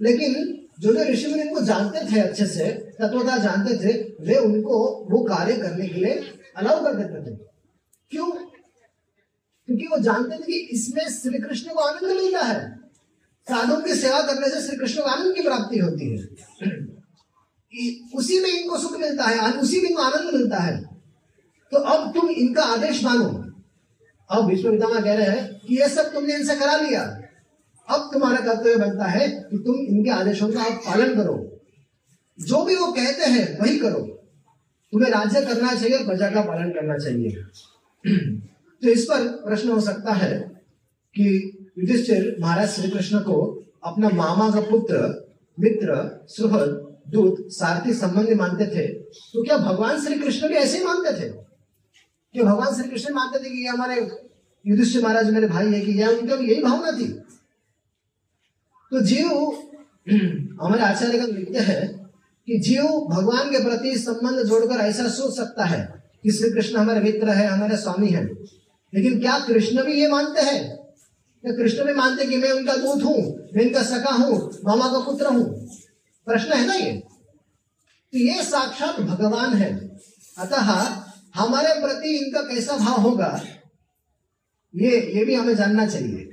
लेकिन जो जो ऋषि मुनि इनको जानते थे अच्छे से, तत्वता जानते थे, वे उनको वो कार्य करने के लिए अलाउ कर देते थे। क्यों? क्योंकि वो जानते थे कि इसमें श्री कृष्ण को आनंद मिलता है। साधु की सेवा करने से श्री कृष्ण को आनंद की प्राप्ति होती है, उसी में इनको सुख मिलता है, उसी में इनको आनंद मिलता है। तो अब तुम इनका आदेश मानो। अब भीष्म पितामह कह रहे हैं कि ये सब तुमने इनसे करा लिया, अब तुम्हारा कर्तव्य बनता है कि तुम इनके आदेशों का आप पालन करो, जो भी वो कहते हैं वही करो। तुम्हें राज्य करना चाहिए और प्रजा का पालन करना चाहिए। तो इस पर प्रश्न हो सकता है कि युधिष्ठिर महाराज श्री कृष्ण को अपना मामा का पुत्र, मित्र, सुहृद, दूत, सारथी, संबंधी मानते थे, तो क्या भगवान श्री कृष्ण भी ऐसे ही मानते थे? कि भगवान श्री कृष्ण मानते थे कि ये हमारे युधिष्ठिर महाराज मेरे भाई है, कि यह उनका यही भावना थी? तो जीव, हमारे आचार्य गण लिखते हैं कि जीव भगवान के प्रति संबंध जोड़कर ऐसा सोच सकता है कि श्री कृष्ण हमारे मित्र है, हमारे स्वामी है, लेकिन क्या कृष्ण भी ये मानते हैं? क्या कृष्ण भी मानते कि मैं उनका दूत हूँ, मैं इनका सखा हूँ, मामा का पुत्र हूँ? प्रश्न है ना ये। तो ये साक्षात भगवान है, अतः हमारे प्रति इनका कैसा भाव होगा ये ये भी हमें जानना चाहिए।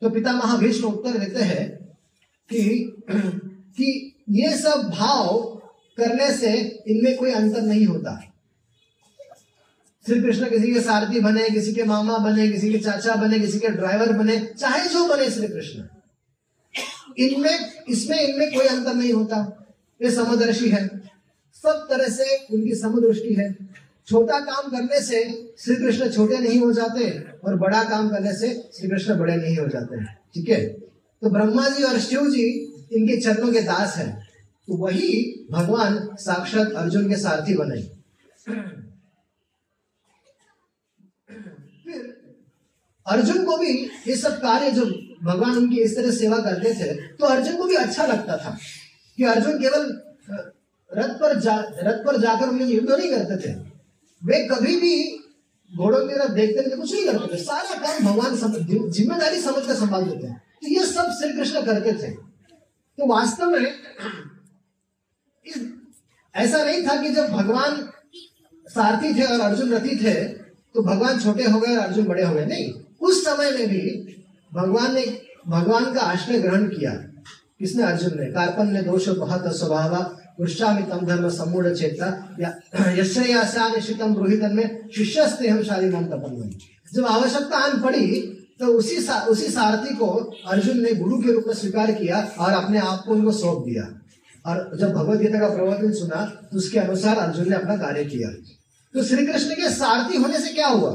तो पितामह भीष्म उत्तर देते हैं कि कि ये सब भाव करने से इनमें कोई अंतर नहीं होता। श्री कृष्ण किसी के सारथी बने, किसी के मामा बने, किसी के चाचा बने, किसी के ड्राइवर बने, चाहे जो बने श्री कृष्ण, इनमें इसमें इनमें कोई अंतर नहीं होता। ये समदर्शी है, सब तरह से उनकी समदृष्टि है। छोटा काम करने से श्री कृष्ण छोटे नहीं हो जाते और बड़ा काम करने से श्री कृष्ण बड़े नहीं हो जाते हैं। ठीक है, तो ब्रह्मा जी और शिव जी इनके चरणों के दास हैं, तो वही भगवान साक्षात अर्जुन के सारथी बने। फिर अर्जुन को भी ये सब कार्य जो भगवान उनकी इस तरह सेवा करते थे, तो अर्जुन को भी अच्छा लगता था कि अर्जुन केवल रथ पर जा रथ पर जाकर उनके युद्ध नहीं करते थे, वे कभी भी घोड़ों की तरफ देखते थे, कुछ नहीं करते थे, सारा काम भगवान जिम्मेदारी समझ कर संभाल देते हैं। तो ये सब श्री कृष्ण करते थे। तो वास्तव में ऐसा नहीं था कि जब भगवान सारथी थे और अर्जुन रथी थे तो भगवान छोटे हो गए और अर्जुन बड़े हो गए, नहीं। उस समय में भी भगवान ने भगवान का आश्रय ग्रहण किया। इसने अर्जुन ने कार्पण्य दोष बहुत स्वभाव पुरुषामितम धर्म सम्मूढ़ चेता यश्रयाशानिश्चितम रोहितन में शिष्यस्ते हम शादी मन तपन। जब आवश्यकता आन पड़ी तो उसी सा, उसी सारथी को अर्जुन ने गुरु के रूप में स्वीकार किया और अपने आप को उनको सौंप दिया, और जब भगवदगीता का प्रवचन सुना तो उसके अनुसार अर्जुन ने अपना कार्य किया। तो श्री कृष्ण के सारथी होने से क्या हुआ?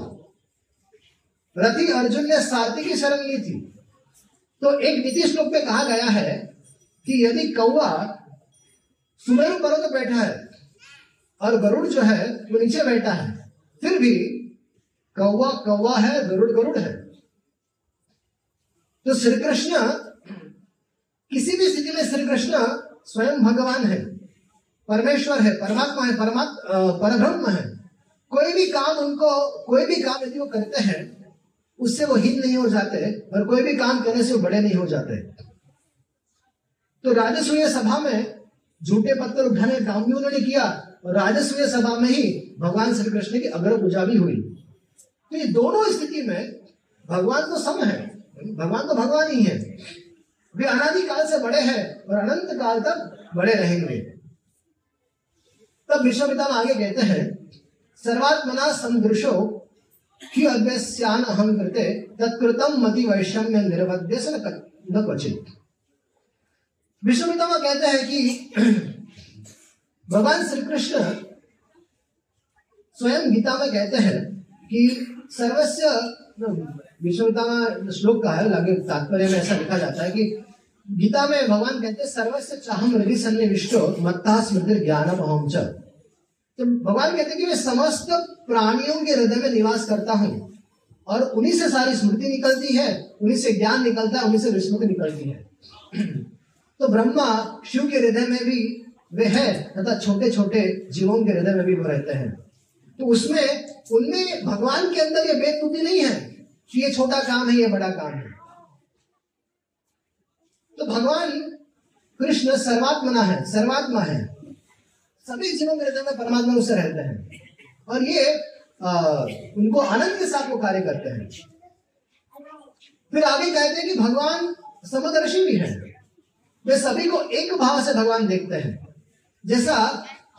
रथी अर्जुन ने सारथी की शरण ली थी। तो एक नीति श्लोक में कहा गया है कि यदि कौवा सुमेरु पर्वत पर बैठा है और गरुड़ जो है वो नीचे बैठा है, फिर भी कौवा कौवा है, गरुड़ गरुड़ है। तो श्री कृष्ण, किसी भी स्थिति में श्री कृष्ण स्वयं भगवान है, परमेश्वर है, परमात्मा है, परमात्मा परब्रह्म है। कोई भी काम उनको कोई भी काम यदि वो करते हैं उससे वो हीन नहीं हो जाते और कोई भी काम करने से वो बड़े नहीं हो जाते। तो राजसूय सभा में झूठे पत्थर उठाने का काम भी उन्होंने किया और राजसूय सभा में ही भगवान श्री कृष्ण की अग्र पूजा भी हुई। तो ये दोनों स्थिति में भगवान तो सम है, भगवान तो भगवान ही है, वे अनादि काल से बड़े हैं और अनंत काल तक बड़े रहेंगे। तब भीष्म पितामह आगे कहते हैं, सर्वात्मना संदृशो कि अद्वैस्यान अहं कृते तत्कृतम मति वैषम्य निरवद्येस न क्वचित्। भीष्म पितामह कहते हैं कि भगवान श्री कृष्ण स्वयं गीता में कहते हैं कि सर्वस्य, भीष्म पितामह श्लोक का है लगे तात्पर्य में ऐसा लिखा जाता है कि गीता में भगवान कहते हैं सर्वस्य चाहम हृदि सन्निविष्टो मत्तः स्मृति ज्ञानम अहं च। तो भगवान कहते हैं कि मैं समस्त प्राणियों के हृदय में निवास करता हूँ और उन्हीं से सारी स्मृति निकलती है, उन्हीं से ज्ञान निकलता है, उन्हीं से विस्मृति निकलती है। तो ब्रह्मा शिव के हृदय में भी वे है तथा छोटे छोटे जीवों के हृदय में भी वो रहते हैं। तो उसमें उनमें भगवान के अंदर ये भेदबुद्धि नहीं है कि ये छोटा काम है, ये बड़ा काम है। तो भगवान कृष्ण सर्वात्मना है, सर्वात्मा है, सभी जीवों के हृदय में परमात्मा उससे रहते हैं और ये आ, उनको आनंद के साथ वो कार्य करते हैं। फिर आगे कहते हैं कि भगवान समदर्शी भी है, वे सभी को एक भाव से भगवान देखते हैं। जैसा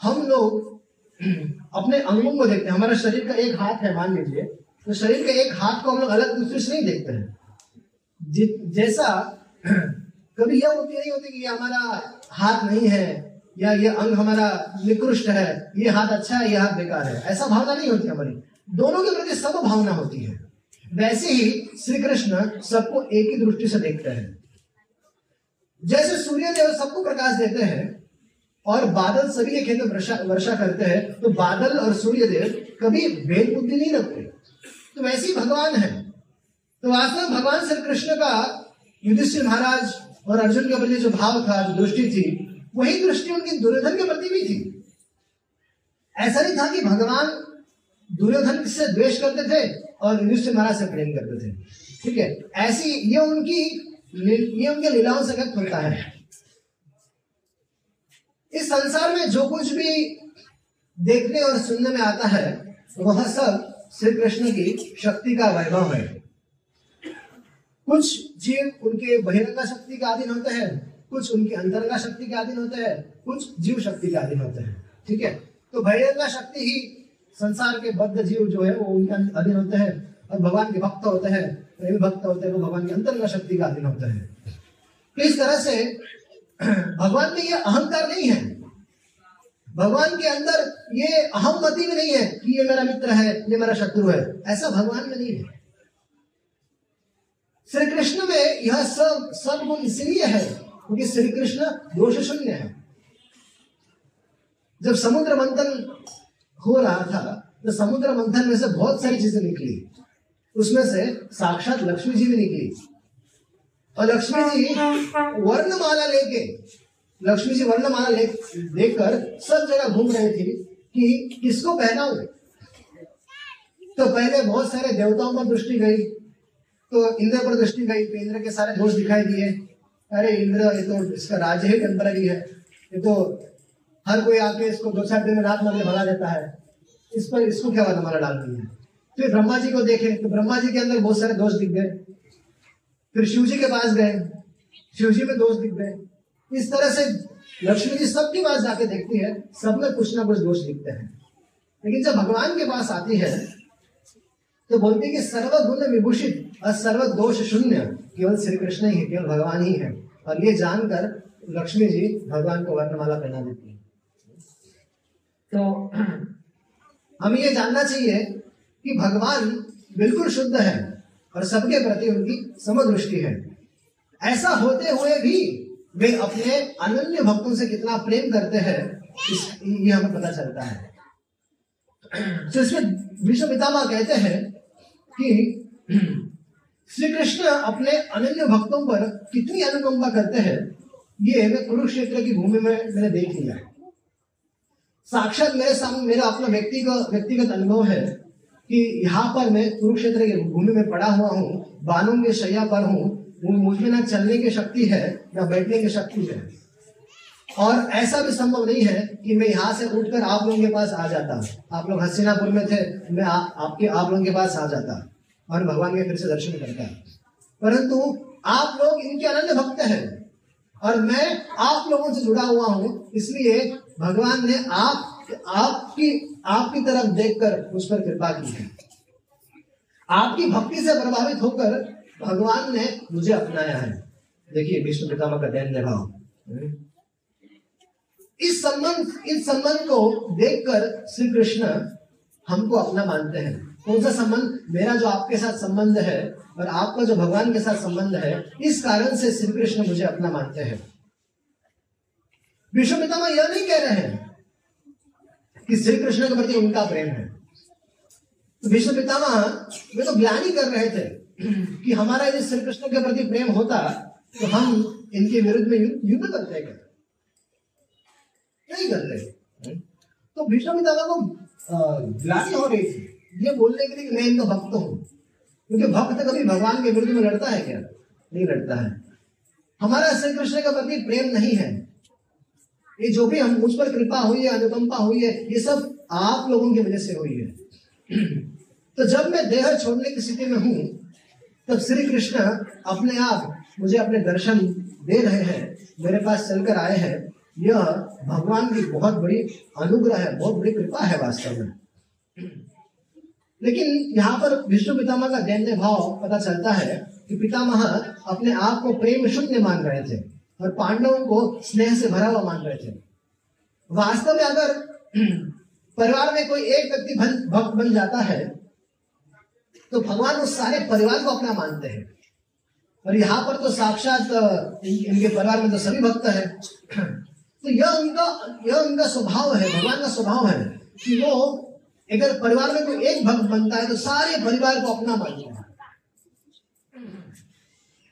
हम लोग अपने अंगों को देखते हैं, हमारा शरीर का एक हाथ है मान लीजिए, तो शरीर के एक हाथ को हम लोग अलग दूसरे से नहीं देखते हैं। जैसा कभी यह होती नहीं होती कि ये हमारा हाथ नहीं है या ये अंग हमारा निकृष्ट है, ये हाथ अच्छा है, ये हाथ बेकार है, ऐसा भावना नहीं होती हमारी, दोनों के प्रति सब भावना होती है। वैसे ही श्री कृष्ण सबको एक ही दृष्टि से देखते हैं। जैसे सूर्य देव सबको प्रकाश देते हैं और बादल सभी के खेत में वर्षा वर्षा करते हैं, तो बादल और सूर्य देव कभी भेद बुद्धि नहीं रखते, तो वैसे ही भगवान है। तो वास्तव में भगवान श्री कृष्ण का युधिष्ठिर महाराज और अर्जुन के प्रति जो भाव था, जो दृष्टि थी, वही दृष्टि उनकी दुर्योधन के प्रति भी थी। ऐसा नहीं था कि भगवान दुर्योधन से द्वेष करते थे और युधिष्ठिर महाराज से प्रेम करते थे, ठीक है। ऐसी ये उनकी ये उनके लीलाओं से व्यक्त होता है। इस संसार में जो कुछ भी देखने और सुनने में आता है वह सब श्री कृष्ण की शक्ति का वैभव है। कुछ जीव उनके बहिरंगा शक्ति का अधीन होते हैं, कुछ उनके अंतरंगा शक्ति का अधीन होते हैं, कुछ जीव शक्ति का अधीन होते हैं, ठीक है। तो बहिरंगा शक्ति ही संसार के बद्ध जीव जो है वो उनके अधीन होते हैं, और भगवान के भक्त होते हैं, प्रेमी भक्त होते हैं, वो भगवान के अंतरंगा शक्ति का अधीन होते हैं। तो इस तरह से भगवान में ये अहंकार नहीं है, भगवान के अंदर ये अहम मति में नहीं है कि ये मेरा मित्र है, ये मेरा शत्रु है, ऐसा भगवान में नहीं है। श्री कृष्ण में यह सब सब गुण इसलिए है क्योंकि श्री कृष्ण दोष शून्य है। जब समुद्र मंथन हो रहा था तो समुद्र मंथन में से बहुत सारी चीजें निकली, उसमें से साक्षात लक्ष्मी जी भी निकली, और लक्ष्मी जी वर्णमाला लेके लक्ष्मी जी वर्णमाला ले लेकर सब जगह घूम रही थी कि किसको पहनाऊं। तो पहले बहुत सारे देवताओं पर दृष्टि गई, तो इंद्र पर दृष्टि गई, तो इंद्र के सारे दोष दिखाई दिए। अरे इंद्र, ये तो इसका राज ही टेम्पररी है, ये तो हर कोई आके इसको दो चार दिन में रात मारने भगा देता है, इस पर इसको क्या बात हमारा डालनी है। फिर ब्रह्मा जी को देखे तो ब्रह्मा जी के अंदर बहुत सारे दोष दिख गए, फिर शिव जी के पास गए, शिव जी में दोष दिख गए। इस तरह से लक्ष्मी जी सबके पास जाके देखती है, सब में कुछ ना कुछ दोष दिखते हैं। लेकिन जब भगवान के पास आती है तो बोलती है कि सर्वगुण विभूषित और सर्व दोष शून्य केवल श्री कृष्ण ही है, केवल भगवान ही है। और ये जानकर लक्ष्मी जी भगवान को वर्णमाला पहना देती है। तो हमें ये जानना चाहिए कि भगवान बिल्कुल शुद्ध है और सबके प्रति उनकी समदृष्टि है। ऐसा होते हुए भी वे अपने अनन्य भक्तों से कितना प्रेम करते हैं ये हमें पता चलता है। तो इसमें भीष्म पितामह कहते हैं कि श्री कृष्ण अपने अनन्य भक्तों पर कितनी अनुकंपा करते हैं, ये मैं कुरुक्षेत्र की भूमि में मैंने देख लिया। साक्षात मेरे सामने मेरा अपना व्यक्तिगत व्यक्तिगत अनुभव है कि यहाँ पर मैं कुरुक्षेत्र की भूमि में पड़ा हुआ हूँ, बानों के शैया पर हूँ, मुझमें ना चलने की शक्ति है ना बैठने की शक्ति है, और ऐसा भी संभव नहीं है कि मैं यहाँ से उठकर आप लोगों के पास आ जाता। आप लोग हस्तिनापुर में थे, मैं आ, आपके आप लोगों के पास आ जाता और भगवान के फिर से दर्शन करता। परंतु आप लोग इनके अनन्य भक्त हैं और मैं आप लोगों से जुड़ा हुआ हूँ, इसलिए भगवान ने आप आपकी आपकी तरफ देखकर उस पर कृपा की है। आपकी भक्ति से प्रभावित होकर भगवान ने मुझे अपनाया है। देखिए विष्णु पितामह का दैन्य भाव। इस संबंध इस संबंध को देखकर श्री कृष्ण हमको अपना मानते हैं। कौन सा संबंध? मेरा जो आपके साथ संबंध है और आपका जो भगवान के साथ संबंध है, इस कारण से श्री कृष्ण मुझे अपना मानते हैं। विष्णु पितामह यह नहीं कह रहे हैं कि श्री कृष्ण के प्रति उनका प्रेम है। तो भीष्म पितामह वे तो बयान ही कर रहे थे कि हमारा यदि श्री कृष्ण के प्रति प्रेम होता तो हम इनके विरुद्ध में युद्ध करते क्या? नहीं करते। तो भीष्म पितामह को ग्लानी हो रही थी ये बोलने के लिए मैं इनका भक्त हूं, क्योंकि भक्त कभी भगवान के विरुद्ध में लड़ता है क्या? नहीं लड़ता है। हमारा श्री कृष्ण के प्रति प्रेम नहीं है, ये जो भी हम मुझ पर कृपा हुई है, अनुकंपा हुई है, ये सब आप लोगों की वजह से हुई है। तो जब मैं देह छोड़ने की स्थिति में हूं तब श्री कृष्ण अपने आप मुझे अपने दर्शन दे रहे हैं, मेरे पास चलकर आए हैं। यह भगवान की बहुत बड़ी अनुग्रह है, बहुत बड़ी कृपा है वास्तव में। लेकिन यहाँ पर विष्णु पितामह का दैन्य भाव पता चलता है कि पितामह अपने आप को प्रेम शून्य मान रहे थे और पांडवों को स्नेह से भरा हुआ मान रहे थे। वास्तव में अगर परिवार में कोई एक व्यक्ति भक्त बन जाता है तो भगवान उस सारे परिवार को अपना मानते हैं, और यहाँ पर तो साक्षात इनके परिवार में तो सभी भक्त हैं। तो यह उनका यह उनका स्वभाव है, भगवान का स्वभाव है कि वो अगर परिवार में कोई एक भक्त बनता है तो सारे परिवार को अपना मानते हैं।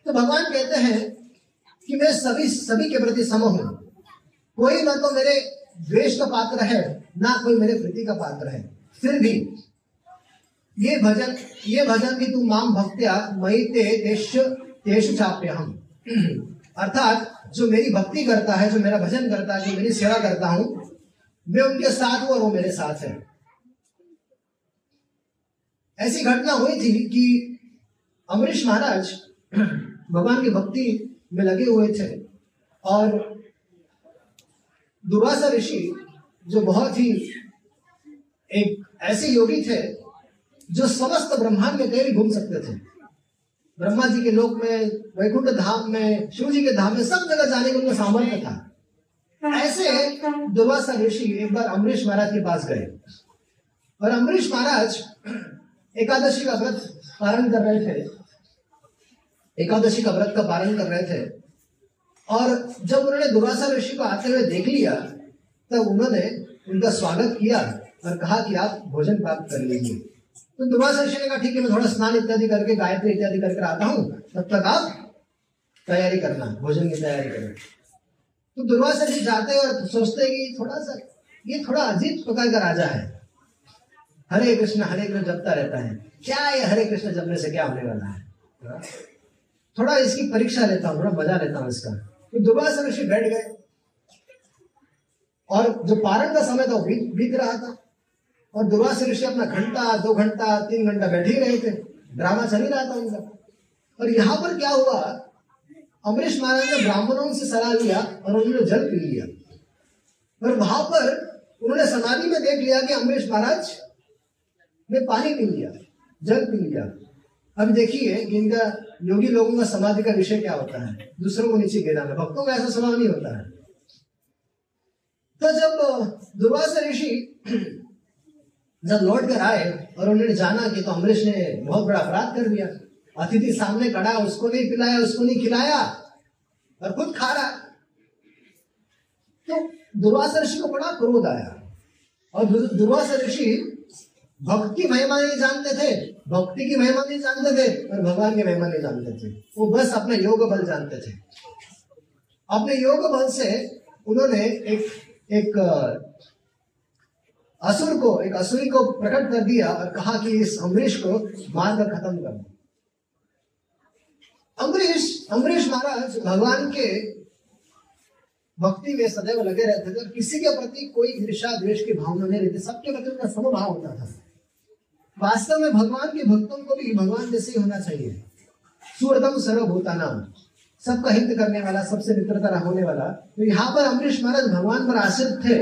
तो भगवान कहते हैं कि मैं सभी सभी के प्रति सम हूं, कोई ना तो मेरे द्वेष का पात्र है ना कोई मेरे प्रीति का पात्र है, फिर भी ये भजन ये भजन भी तू माम भक्त्या मई ते तेषु तेषु चाप्यहम्। अर्थात जो मेरी भक्ति करता है, जो मेरा भजन करता है, जो मेरी सेवा करता हूं, मैं उनके साथ हूं और वो मेरे साथ है। ऐसी घटना हुई थी कि अम्बरीष महाराज भगवान की भक्ति में लगे हुए थे और दुर्वासा ऋषि जो बहुत ही एक ऐसे योगी थे जो समस्त ब्रह्मांड में कहीं भी घूम सकते थे, ब्रह्मा जी के लोक में, वैकुंठ धाम में, शिव जी के धाम में, सब जगह जाने का उनका सामर्थ्य था। ऐसे दुर्वासा ऋषि एक बार अम्बरीष महाराज के पास गए और अम्बरीष महाराज एकादशी का व्रत पारण कर रहे थे, एकादशी का व्रत का पारण कर रहे थे। और जब उन्होंने दुर्वासा ऋषि को आते हुए देख लिया तब उन्होंने उनका स्वागत किया और कहा कि आप भोजन प्राप्त कर लीजिए। तो दुर्वासा ऋषि ने कहा ठीक है, मैं थोड़ा स्नान इत्यादि करके, गायत्री इत्यादि करके आता हूँ, तब तक आप तैयारी करना, भोजन की तैयारी करना। तो दुर्वासा ऋषि जाते और सोचते कि थोड़ा सा ये थोड़ा अजीब प्रकार का राजा है, हरे कृष्ण हरे कृष्ण जपता रहता है, क्या ये हरे कृष्ण जपने से क्या होने वाला है, थोड़ा इसकी परीक्षा लेता हूँ, थोड़ा मजा लेता हूँ इसका। तो दुर्वासा ऋषि बैठ गए और जो पारण का समय था वो बीत रहा था और दुर्वासा ऋषि अपना घंटा, दो घंटा, तीन घंटा बैठे ही रहे थे, ड्रामा चल ही रहा था उनका। और यहाँ पर क्या हुआ, अम्बरीष महाराज ने ब्राह्मणों से सलाह लिया और उन्होंने जल पी लिया और वहां पर उन्होंने समाधि में देख लिया कि अम्बरीष महाराज ने पानी पी लिया, जल पी लिया। अब देखिए इनका, योगी लोगों का समाधि का विषय क्या होता है, दूसरों को नीचे गिराना, भक्तों का ऐसा स्वभाव नहीं होता है। तो जब दुर्वासा ऋषि जब लौट कर आए और उन्होंने जाना कि तो अम्बरीष ने बहुत बड़ा अपराध कर दिया, अतिथि सामने खड़ा, उसको नहीं पिलाया, उसको नहीं खिलाया और खुद खा रहा। तो दुर्वासा ऋषि को बड़ा क्रोध आया और दुर्वासा ऋषि भक्ति की महिमा नहीं जानते थे, भक्ति की महिमा नहीं जानते थे और भगवान की महिमा नहीं जानते थे, वो बस अपने योग बल जानते थे। अपने योग बल से उन्होंने एक एक असुर को, एक असुरी को प्रकट कर दिया और कहा कि इस अम्बरीष को मारकर खत्म कर दो। अम्बरीष अम्बरीष महाराज भगवान के भक्ति में सदैव लगे रहते थे, किसी के प्रति कोई ईर्ष्या द्वेष की भावना नहीं रहती, सबके प्रति उनका समभाव होता था। वास्तव में भगवान के भक्तों को भी भगवान जैसे ही होना चाहिए, सूरतम सर्वभूतानां, सबका हित करने वाला, सबसे मित्रता होने वाला। तो यहाँ पर अम्बरीष महाराज भगवान पर आश्रित थे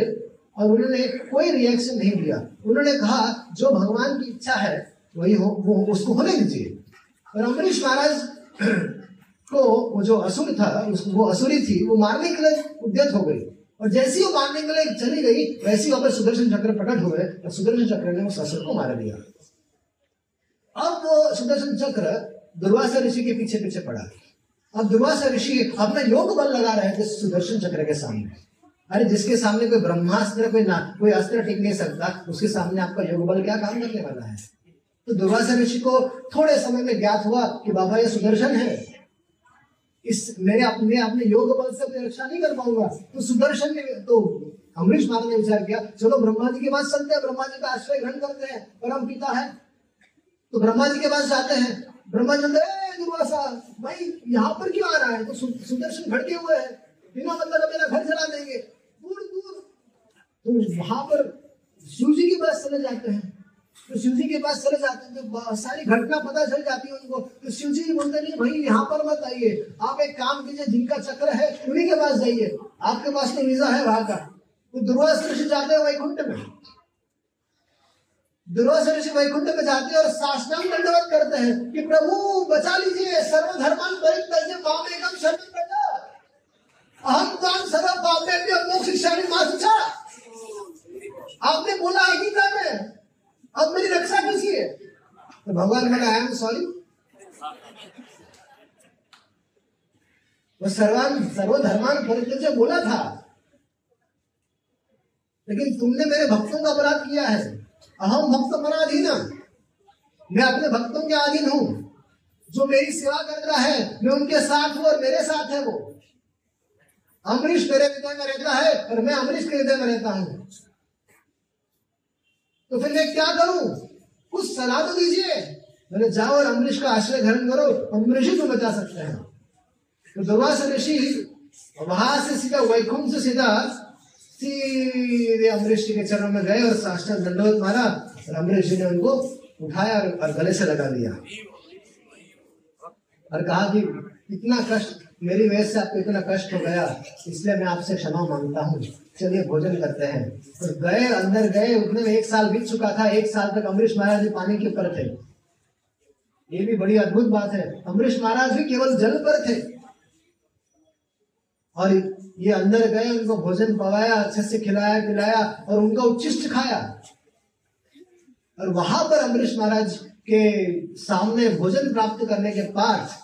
और उन्होंने कोई रिएक्शन नहीं दिया। उन्होंने कहा जो भगवान की इच्छा है वही हो, वो उसको होने दीजिए। और अम्बरीष महाराज को वो जो असुर था, वो असुरी थी, वो मारने के लिए उद्यत हो गई और जैसी वो मारने के लिए चली गई वैसी वहां पर सुदर्शन चक्र प्रकट हुए और सुदर्शन चक्र ने उस असुर को मार दिया। अब वो सुदर्शन चक्र दुर्वासा ऋषि के पीछे पीछे पड़ा। अब दुर्वासा ऋषि अपना योग बल लगा रहे थे सुदर्शन चक्र के सामने। अरे जिसके सामने कोई ब्रह्मास्त्र, कोई ना कोई अस्त्र टिक नहीं सकता, उसके सामने आपका योग बल क्या काम करने वाला है। तो दुर्वासा ऋषि को थोड़े समय में ज्ञात हुआ कि बाबा ये सुदर्शन है, इस मेरे अपने अपने योग बल से मैं रक्षा नहीं कर पाऊंगा। तो सुदर्शन ने, तो अम्बरीष महाराज ने विचार किया चलो ब्रह्मा जी के पास चलते हैं, ब्रह्मा जी का आश्रय ग्रहण करते हैं, परम पिता है। तो ब्रह्मा जी के पास जाते हैं, ब्रह्मा जी कहते दुर्वासा भाई यहाँ पर क्यों आ रहा है, तो सुदर्शन भड़के हुए है, बिना मतलब मेरा घर जला देंगे, दूर दूर। तो वहां पर शिव जी के पास चले जाते हैं। तो शिव जी के पास चले जाते हैं, तो सारी घटना पता चल जाती है उनको। तो शिव जी बोलते नहीं भाई यहाँ पर मत आइए, आप एक काम कीजिए, जिनका चक्र है उन्हीं के पास जाइए, आपके पास तो वीजा है वहां का। तो दुर्वासा ऋषि जाते हैं वैकुंठ में, दुर्वासा ऋषि वैकुंठ में जाते हैं और साष्टांग दंडवत करते हैं कि प्रभु बचा लीजिए, सर्वधर्मान परित्यज्य माम एकम शरणं व्रज, अहं त्वां सर्व पापेभ्यः मोक्षयिष्यामि मा दुष्टाः। आपने बोला एक ही काम है, अब मेरी रक्षा कीजिए। तो भगवान बोला आई एम सॉरी, वो सर्वान सर्वधर्मान परित्यज्य बोला था, लेकिन तुमने मेरे भक्तों का अपराध किया है। अहम भक्त पराधीन, मैं अपने भक्तों के अधीन हूं, जो मेरी सेवा कर रहा है मैं उनके साथ हूं और मेरे साथ है वो। अम्बरीष मेरे हृदय में रहता है और मैं अम्बरीष के हृदय में रहता हूं, तो फिर मैं क्या करूं? कुछ सलाह तो दीजिए। मैंने जाओ और अम्बरीष का आश्रय ग्रहण करो, अम्बरीष ही तो बचा सकते हैं। तो दुर्वासा ऋषि वहां से सीधा वैकुंठ से सीधा सीधे अम्बरीष जी के चरणों में गए और साष्टांग दंडवत मारा और अम्बरीष जी ने उनको उठाया और गले से लगा लिया और कहा कि इतना कष्ट मेरी वजह से आपको इतना कष्ट हो गया, इसलिए मैं आपसे क्षमा मांगता हूँ, चलिए भोजन करते हैं। और गए अंदर गए, उतने में एक साल बीत चुका था। एक साल तक अम्बरीष महाराज पानी के ऊपर थे, ये भी बड़ी अद्भुत बात है, अम्बरीष महाराज भी केवल जल पर थे। और ये अंदर गए, उनको भोजन पवाया, अच्छे से खिलाया पिलाया और उनका उच्छिष्ट खाया। और वहां पर अम्बरीष महाराज के सामने भोजन प्राप्त करने के बाद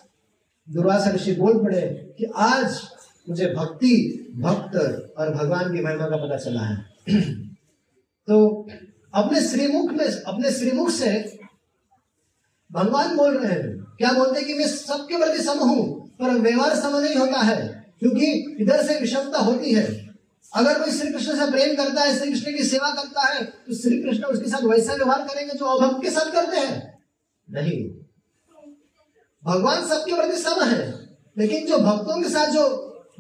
दुर्वासा ऋषि बोल पड़े कि आज मुझे भक्ति, भक्त और भगवान की महिमा का पता चला है। तो अपने श्रीमुख में, अपने श्रीमुख से भगवान बोल रहे हैं। क्या बोलते हैं कि मैं सबके प्रति सम हूं, पर व्यवहार सम नहीं होता है, क्योंकि इधर से विषमता होती है। अगर कोई श्री कृष्ण से प्रेम करता है, श्री कृष्ण की सेवा करता है, तो श्री कृष्ण उसके साथ वैसा व्यवहार करेंगे जो अभक्त के साथ करते हैं? नहीं, भगवान सबके प्रति सम है, लेकिन जो भक्तों के साथ जो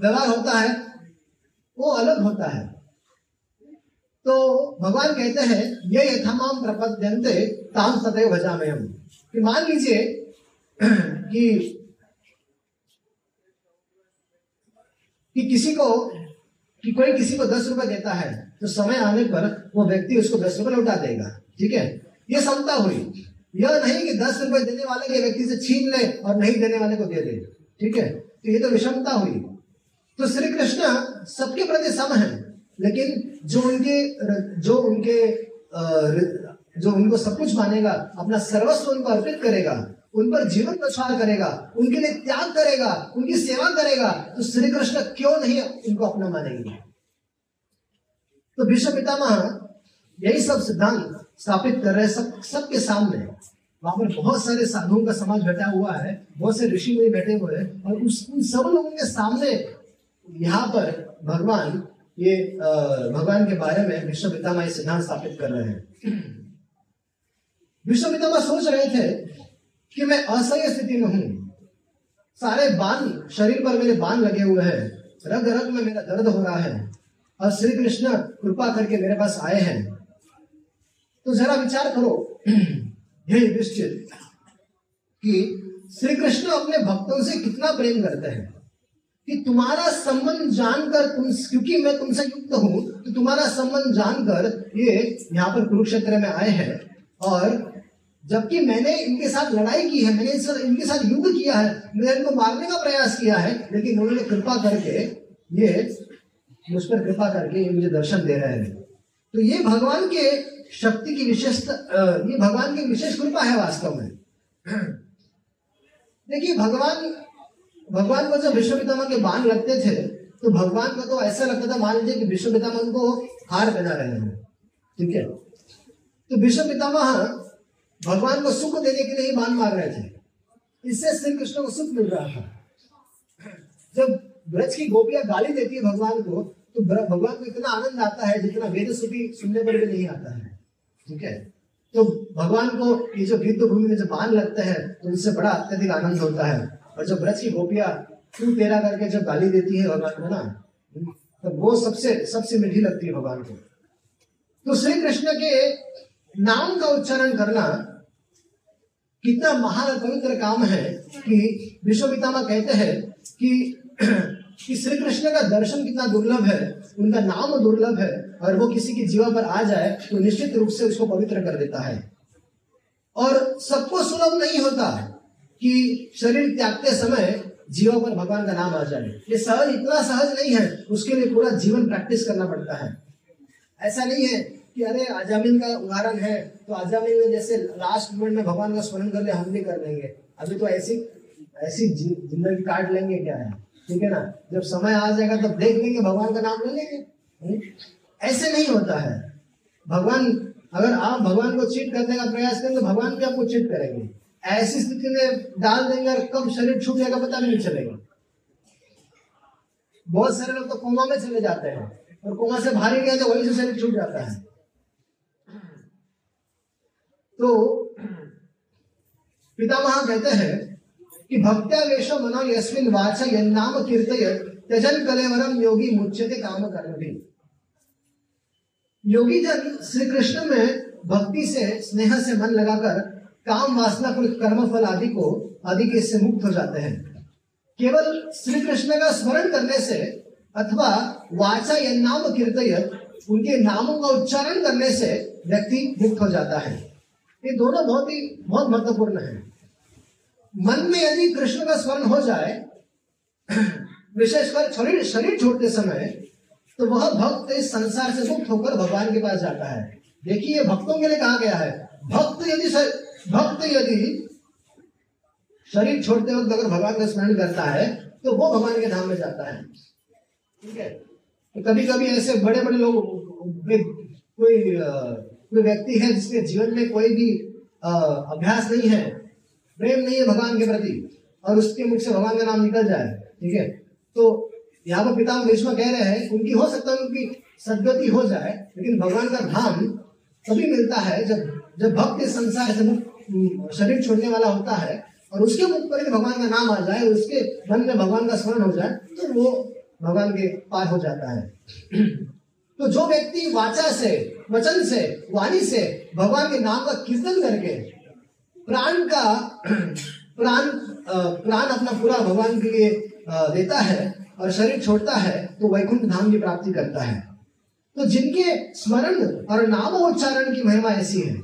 व्यवहार होता है वो अलग होता है। तो भगवान कहते हैं ये यथामाम प्रपद्यन्ते ताम सदैव भजाम्यहम्, कि मान लीजिए कि कि किसी को कि कोई किसी को दस रुपए देता है, तो समय आने पर वो व्यक्ति उसको दस रुपए लौटा देगा। ठीक है, ये समता हुई। यह नहीं कि दस रुपए देने वाले के व्यक्ति से छीन ले और नहीं देने वाले को दे दे। ठीक है, तो ये तो विषमता हुई। तो श्री कृष्ण सबके प्रति सम है, लेकिन जो उनके जो उनके जो उनको सब कुछ मानेगा, अपना सर्वस्व उनको अर्पित करेगा, उन पर जीवन बछार करेगा, उनके लिए त्याग करेगा, उनकी सेवा करेगा, तो श्री कृष्ण क्यों नहीं उनको अपना मानेंगे? तो भीष्म पितामह यही सब सिद्धांत स्थापित कर रहे सब सबके सामने। वहां पर बहुत सारे साधुओं का समाज बैठा हुआ है, बहुत से ऋषि मुनि बैठे हुए हैं, और उस उन सब लोगों के सामने यहाँ पर भगवान ये भगवान के बारे में भीष्म पितामह ये सिद्धांत स्थापित कर रहे हैं। भीष्म पितामह सोच रहे थे कि मैं असह्य स्थिति में हूं, सारे बाण शरीर पर मेरे बाण लगे हुए हैं, रग रग में मेरा दर्द हो रहा है, और श्री कृष्ण कृपा करके मेरे पास आए हैं। तो जरा विचार करो हे युधिष्ठिर कि श्री कृष्ण अपने भक्तों से कितना प्रेम करते हैं, कि तुम्हारा संबंध जानकर, तुम क्योंकि मैं तुमसे युक्त हूं, तो तुम्हारा संबंध जानकर ये यहाँ पर कुरुक्षेत्र में आए हैं, और जबकि मैंने इनके साथ लड़ाई की है, मैंने इनके साथ युद्ध किया है, मैंने इनको मारने का प्रयास किया है, लेकिन उन्होंने कृपा करके ये मुझ पर कृपा करके ये मुझे दर्शन दे रहे हैं। तो ये भगवान के शक्ति की विशेषता, ये भगवान की विशेष कृपा है वास्तव में। देखिए भगवान भगवान को जब भीष्म पितामह के बाण लगते थे, तो भगवान को तो ऐसा लगता था, मान लीजिए कि भीष्म पितामह उनको हार पहना रहे हैं। ठीक है, तो भीष्म पितामह भगवान को सुख देने के लिए बाण मार रहे थे, इससे श्री कृष्ण को सुख मिल रहा था। जब ब्रज की गोपियां गाली देती है भगवान को, तो भगवान को इतना आनंद आता है जितना वेद स्तुति सुनने पर भी नहीं आता है। ठीक है, तो भगवान को ये जो गीत भूमि में जो बाण लगते हैं, तो उनसे बड़ा अत्यधिक आनंद होता है। और जो ब्रज की गोपियां तू तेरा करके जब गाली देती है भगवान को ना, तो वो सबसे सबसे मीठी लगती है भगवान को। तो श्री कृष्ण के नाम का उच्चारण करना कितना महान और पवित्र काम है कि विश्व पितामह कहते हैं कि, कि श्री कृष्ण का दर्शन कितना दुर्लभ है, उनका नाम दुर्लभ है, और वो किसी की जीवा पर आ जाए तो निश्चित रूप से उसको पवित्र कर देता है। और सबको सुलभ नहीं होता कि शरीर त्यागते समय जीवा पर भगवान का नाम आ जाए, ये सहज इतना सहज नहीं है, उसके लिए पूरा जीवन प्रैक्टिस करना पड़ता है। ऐसा नहीं है कि अरे आजामिल का उदाहरण है तो आजामिल ने जैसे लास्ट मोमेंट में भगवान का स्मरण कर ले हम भी कर लेंगे, अभी तो ऐसी ऐसी जिंदगी काट लेंगे क्या है, ठीक है ना, जब समय आ जाएगा तब देख लेंगे भगवान का नाम ले लेंगे, ऐसे नहीं होता है। भगवान अगर आप भगवान को चीट करने का प्रयास करें तो भगवान भी आपको चीट करेंगे, ऐसी स्थिति में डाल देंगे और कब शरीर छूट जाएगा पता नहीं चलेगा। बहुत सारे लोग तो कोमा में चले जाते हैं और कोमा से बाहर गए तो वहीं से शरीर छूट जाता है। तो पितामह कहते हैं कि भक्त्यावेश मनो यस्मिन् वाचा यन्नाम कीर्तयत् त्यजन् कलेवरम योगी मुच्यते काम कर्मभिः। योगी जन श्री कृष्ण में भक्ति से स्नेह से मन लगाकर काम वासना कर्म फल आदि को आदि के से मुक्त हो जाते हैं। केवल श्री कृष्ण का स्मरण करने से अथवा वाचा यन्नाम कीर्तयत् उनके नामों का उच्चारण करने से व्यक्ति मुक्त हो जाता है। ये दोनों बहुत ही बहुत महत्वपूर्ण है। मन में यदि कृष्ण का स्मरण हो जाए, विशेषकर शरीर शरीर छोड़ते समय, तो वह भक्त इस संसार से मुक्त होकर भगवान के पास जाता है। देखिए ये भक्तों के लिए कहा गया है, भक्त यदि भक्त यदि शरीर छोड़ते वक्त अगर भगवान का स्मरण करता है तो वो भगवान के धाम में जाता है। ठीक है, तो कभी कभी ऐसे बड़े बड़े लोग, कोई कोई व्यक्ति है जिसके जीवन में कोई भी अभ्यास नहीं है, प्रेम नहीं है भगवान के प्रति, और उसके मुख से भगवान का नाम निकल जाए, ठीक है, तो यहाँ पर पितामह भीष्म कह रहे हैं उनकी हो सकता है उनकी सद्गति हो जाए, लेकिन भगवान का धाम तभी मिलता है जब जब भक्त इस संसार से मुक्त शरीर छोड़ने वाला होता है और उसके मुख पर यदि भगवान का नाम आ जाए, उसके मन में भगवान का स्मरण हो जाए, तो वो भगवान के पार हो जाता है। तो जो व्यक्ति वाचा से, वचन से, वाणी से भगवान के नाम का कीर्तन करके प्राण का प्राण प्राण अपना पूरा भगवान के लिए देता है और शरीर छोड़ता है, तो वैकुंठ धाम की प्राप्ति करता है। तो जिनके स्मरण और नामोच्चारण की महिमा ऐसी है,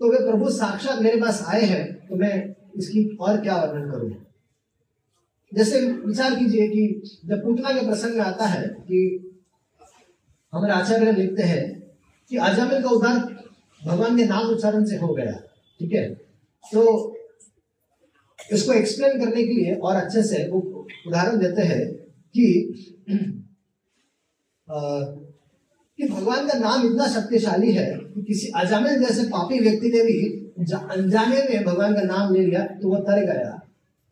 तो वे प्रभु साक्षात मेरे पास आए हैं, तो मैं इसकी और क्या वर्णन करूं। जैसे विचार कीजिए कि जब पूतना के प्रसंग में आता है कि हमारे आचार्य लिखते हैं कि आजामिल का उद्धार भगवान के नाम उच्चारण से हो गया। ठीक है, तो इसको एक्सप्लेन करने के लिए और अच्छे से वो उदाहरण देते हैं कि, आ, कि भगवान का नाम इतना शक्तिशाली है कि किसी अजामिल जैसे पापी व्यक्ति ने भी अनजाने में भगवान का नाम ले लिया तो वह तर गया।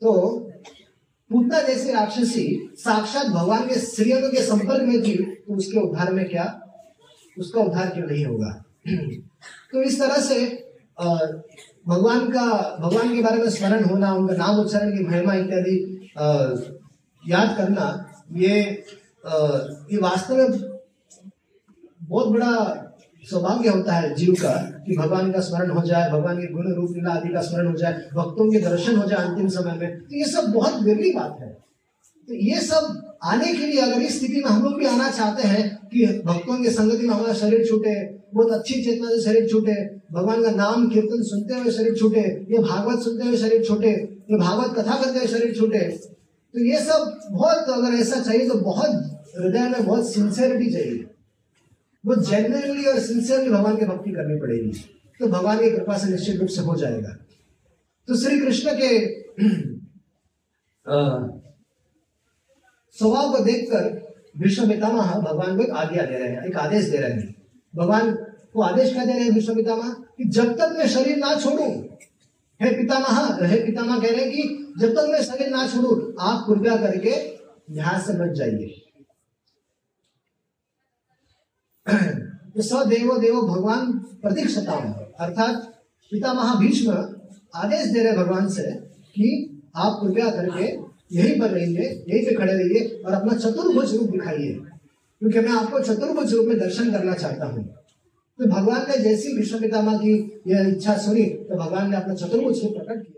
तो पूतना जैसी राक्षसी साक्षात भगवान के श्रीअंग के संपर्क में थी, तो उसके उद्धार में क्या, उसका उद्धार क्यों नहीं होगा। तो इस तरह से भगवान का भगवान के बारे में स्मरण होना, उनका नाम उच्चारण की महिमा इत्यादि याद करना, ये आ, ये वास्तव में बहुत बड़ा सौभाग्य होता है जीव का कि भगवान का स्मरण हो जाए, भगवान के गुण रूप लीला आदि का स्मरण हो जाए, भक्तों के दर्शन हो जाए अंतिम समय में। तो ये सब बहुत गहरी बात है। तो ये सब आने के लिए अगर इस स्थिति में हम लोग भी आना चाहते हैं कि भक्तों के संगति में हमारा शरीर छूटे, बहुत अच्छी चेतना से शरीर छूटे, भगवान का नाम कीर्तन सुनते हुए शरीर छूटे, ये भागवत सुनते हुए शरीर छूटे, ये भागवत कथा करते हुए शरीर छूटे, तो ये सब बहुत, अगर ऐसा चाहिए तो बहुत हृदय में बहुत सिंसियरिटी चाहिए, बहुत जेन्युइनली और सिंसियरली भगवान की भक्ति करनी पड़ेगी, तो भगवान की कृपा से निश्चित रूप से हो जाएगा। तो श्री कृष्ण के स्वभाव को देखकर भीष्म पितामह भगवान को एक आज्ञा दे रहे हैं, एक आदेश दे रहे हैं। भगवान को आदेश क्या दे रहे हैं भीष्म पितामह कि जब तक मैं शरीर ना छोड़ूं, हे पितामह, हे पितामह कह रहे हैं कि जब तक मैं शरीर ना छोड़ूं आप कृपया करके यहां से बच जाइए। तो सदैव देवो भगवान प्रतीक्षताम, अर्थात पितामह भीष्म आदेश दे रहे भगवान से कि आप कृपया करके यहीं पर रहिए, यहीं पे खड़े रहिए और अपना चतुर्भुज रूप दिखाइए, क्योंकि मैं आपको चतुर्भुज रूप में दर्शन करना चाहता हूँ। तो भगवान ने जैसी विश्व पितामह की यह इच्छा सुनी तो भगवान ने अपना चतुर्मुख रूप प्रकट किया।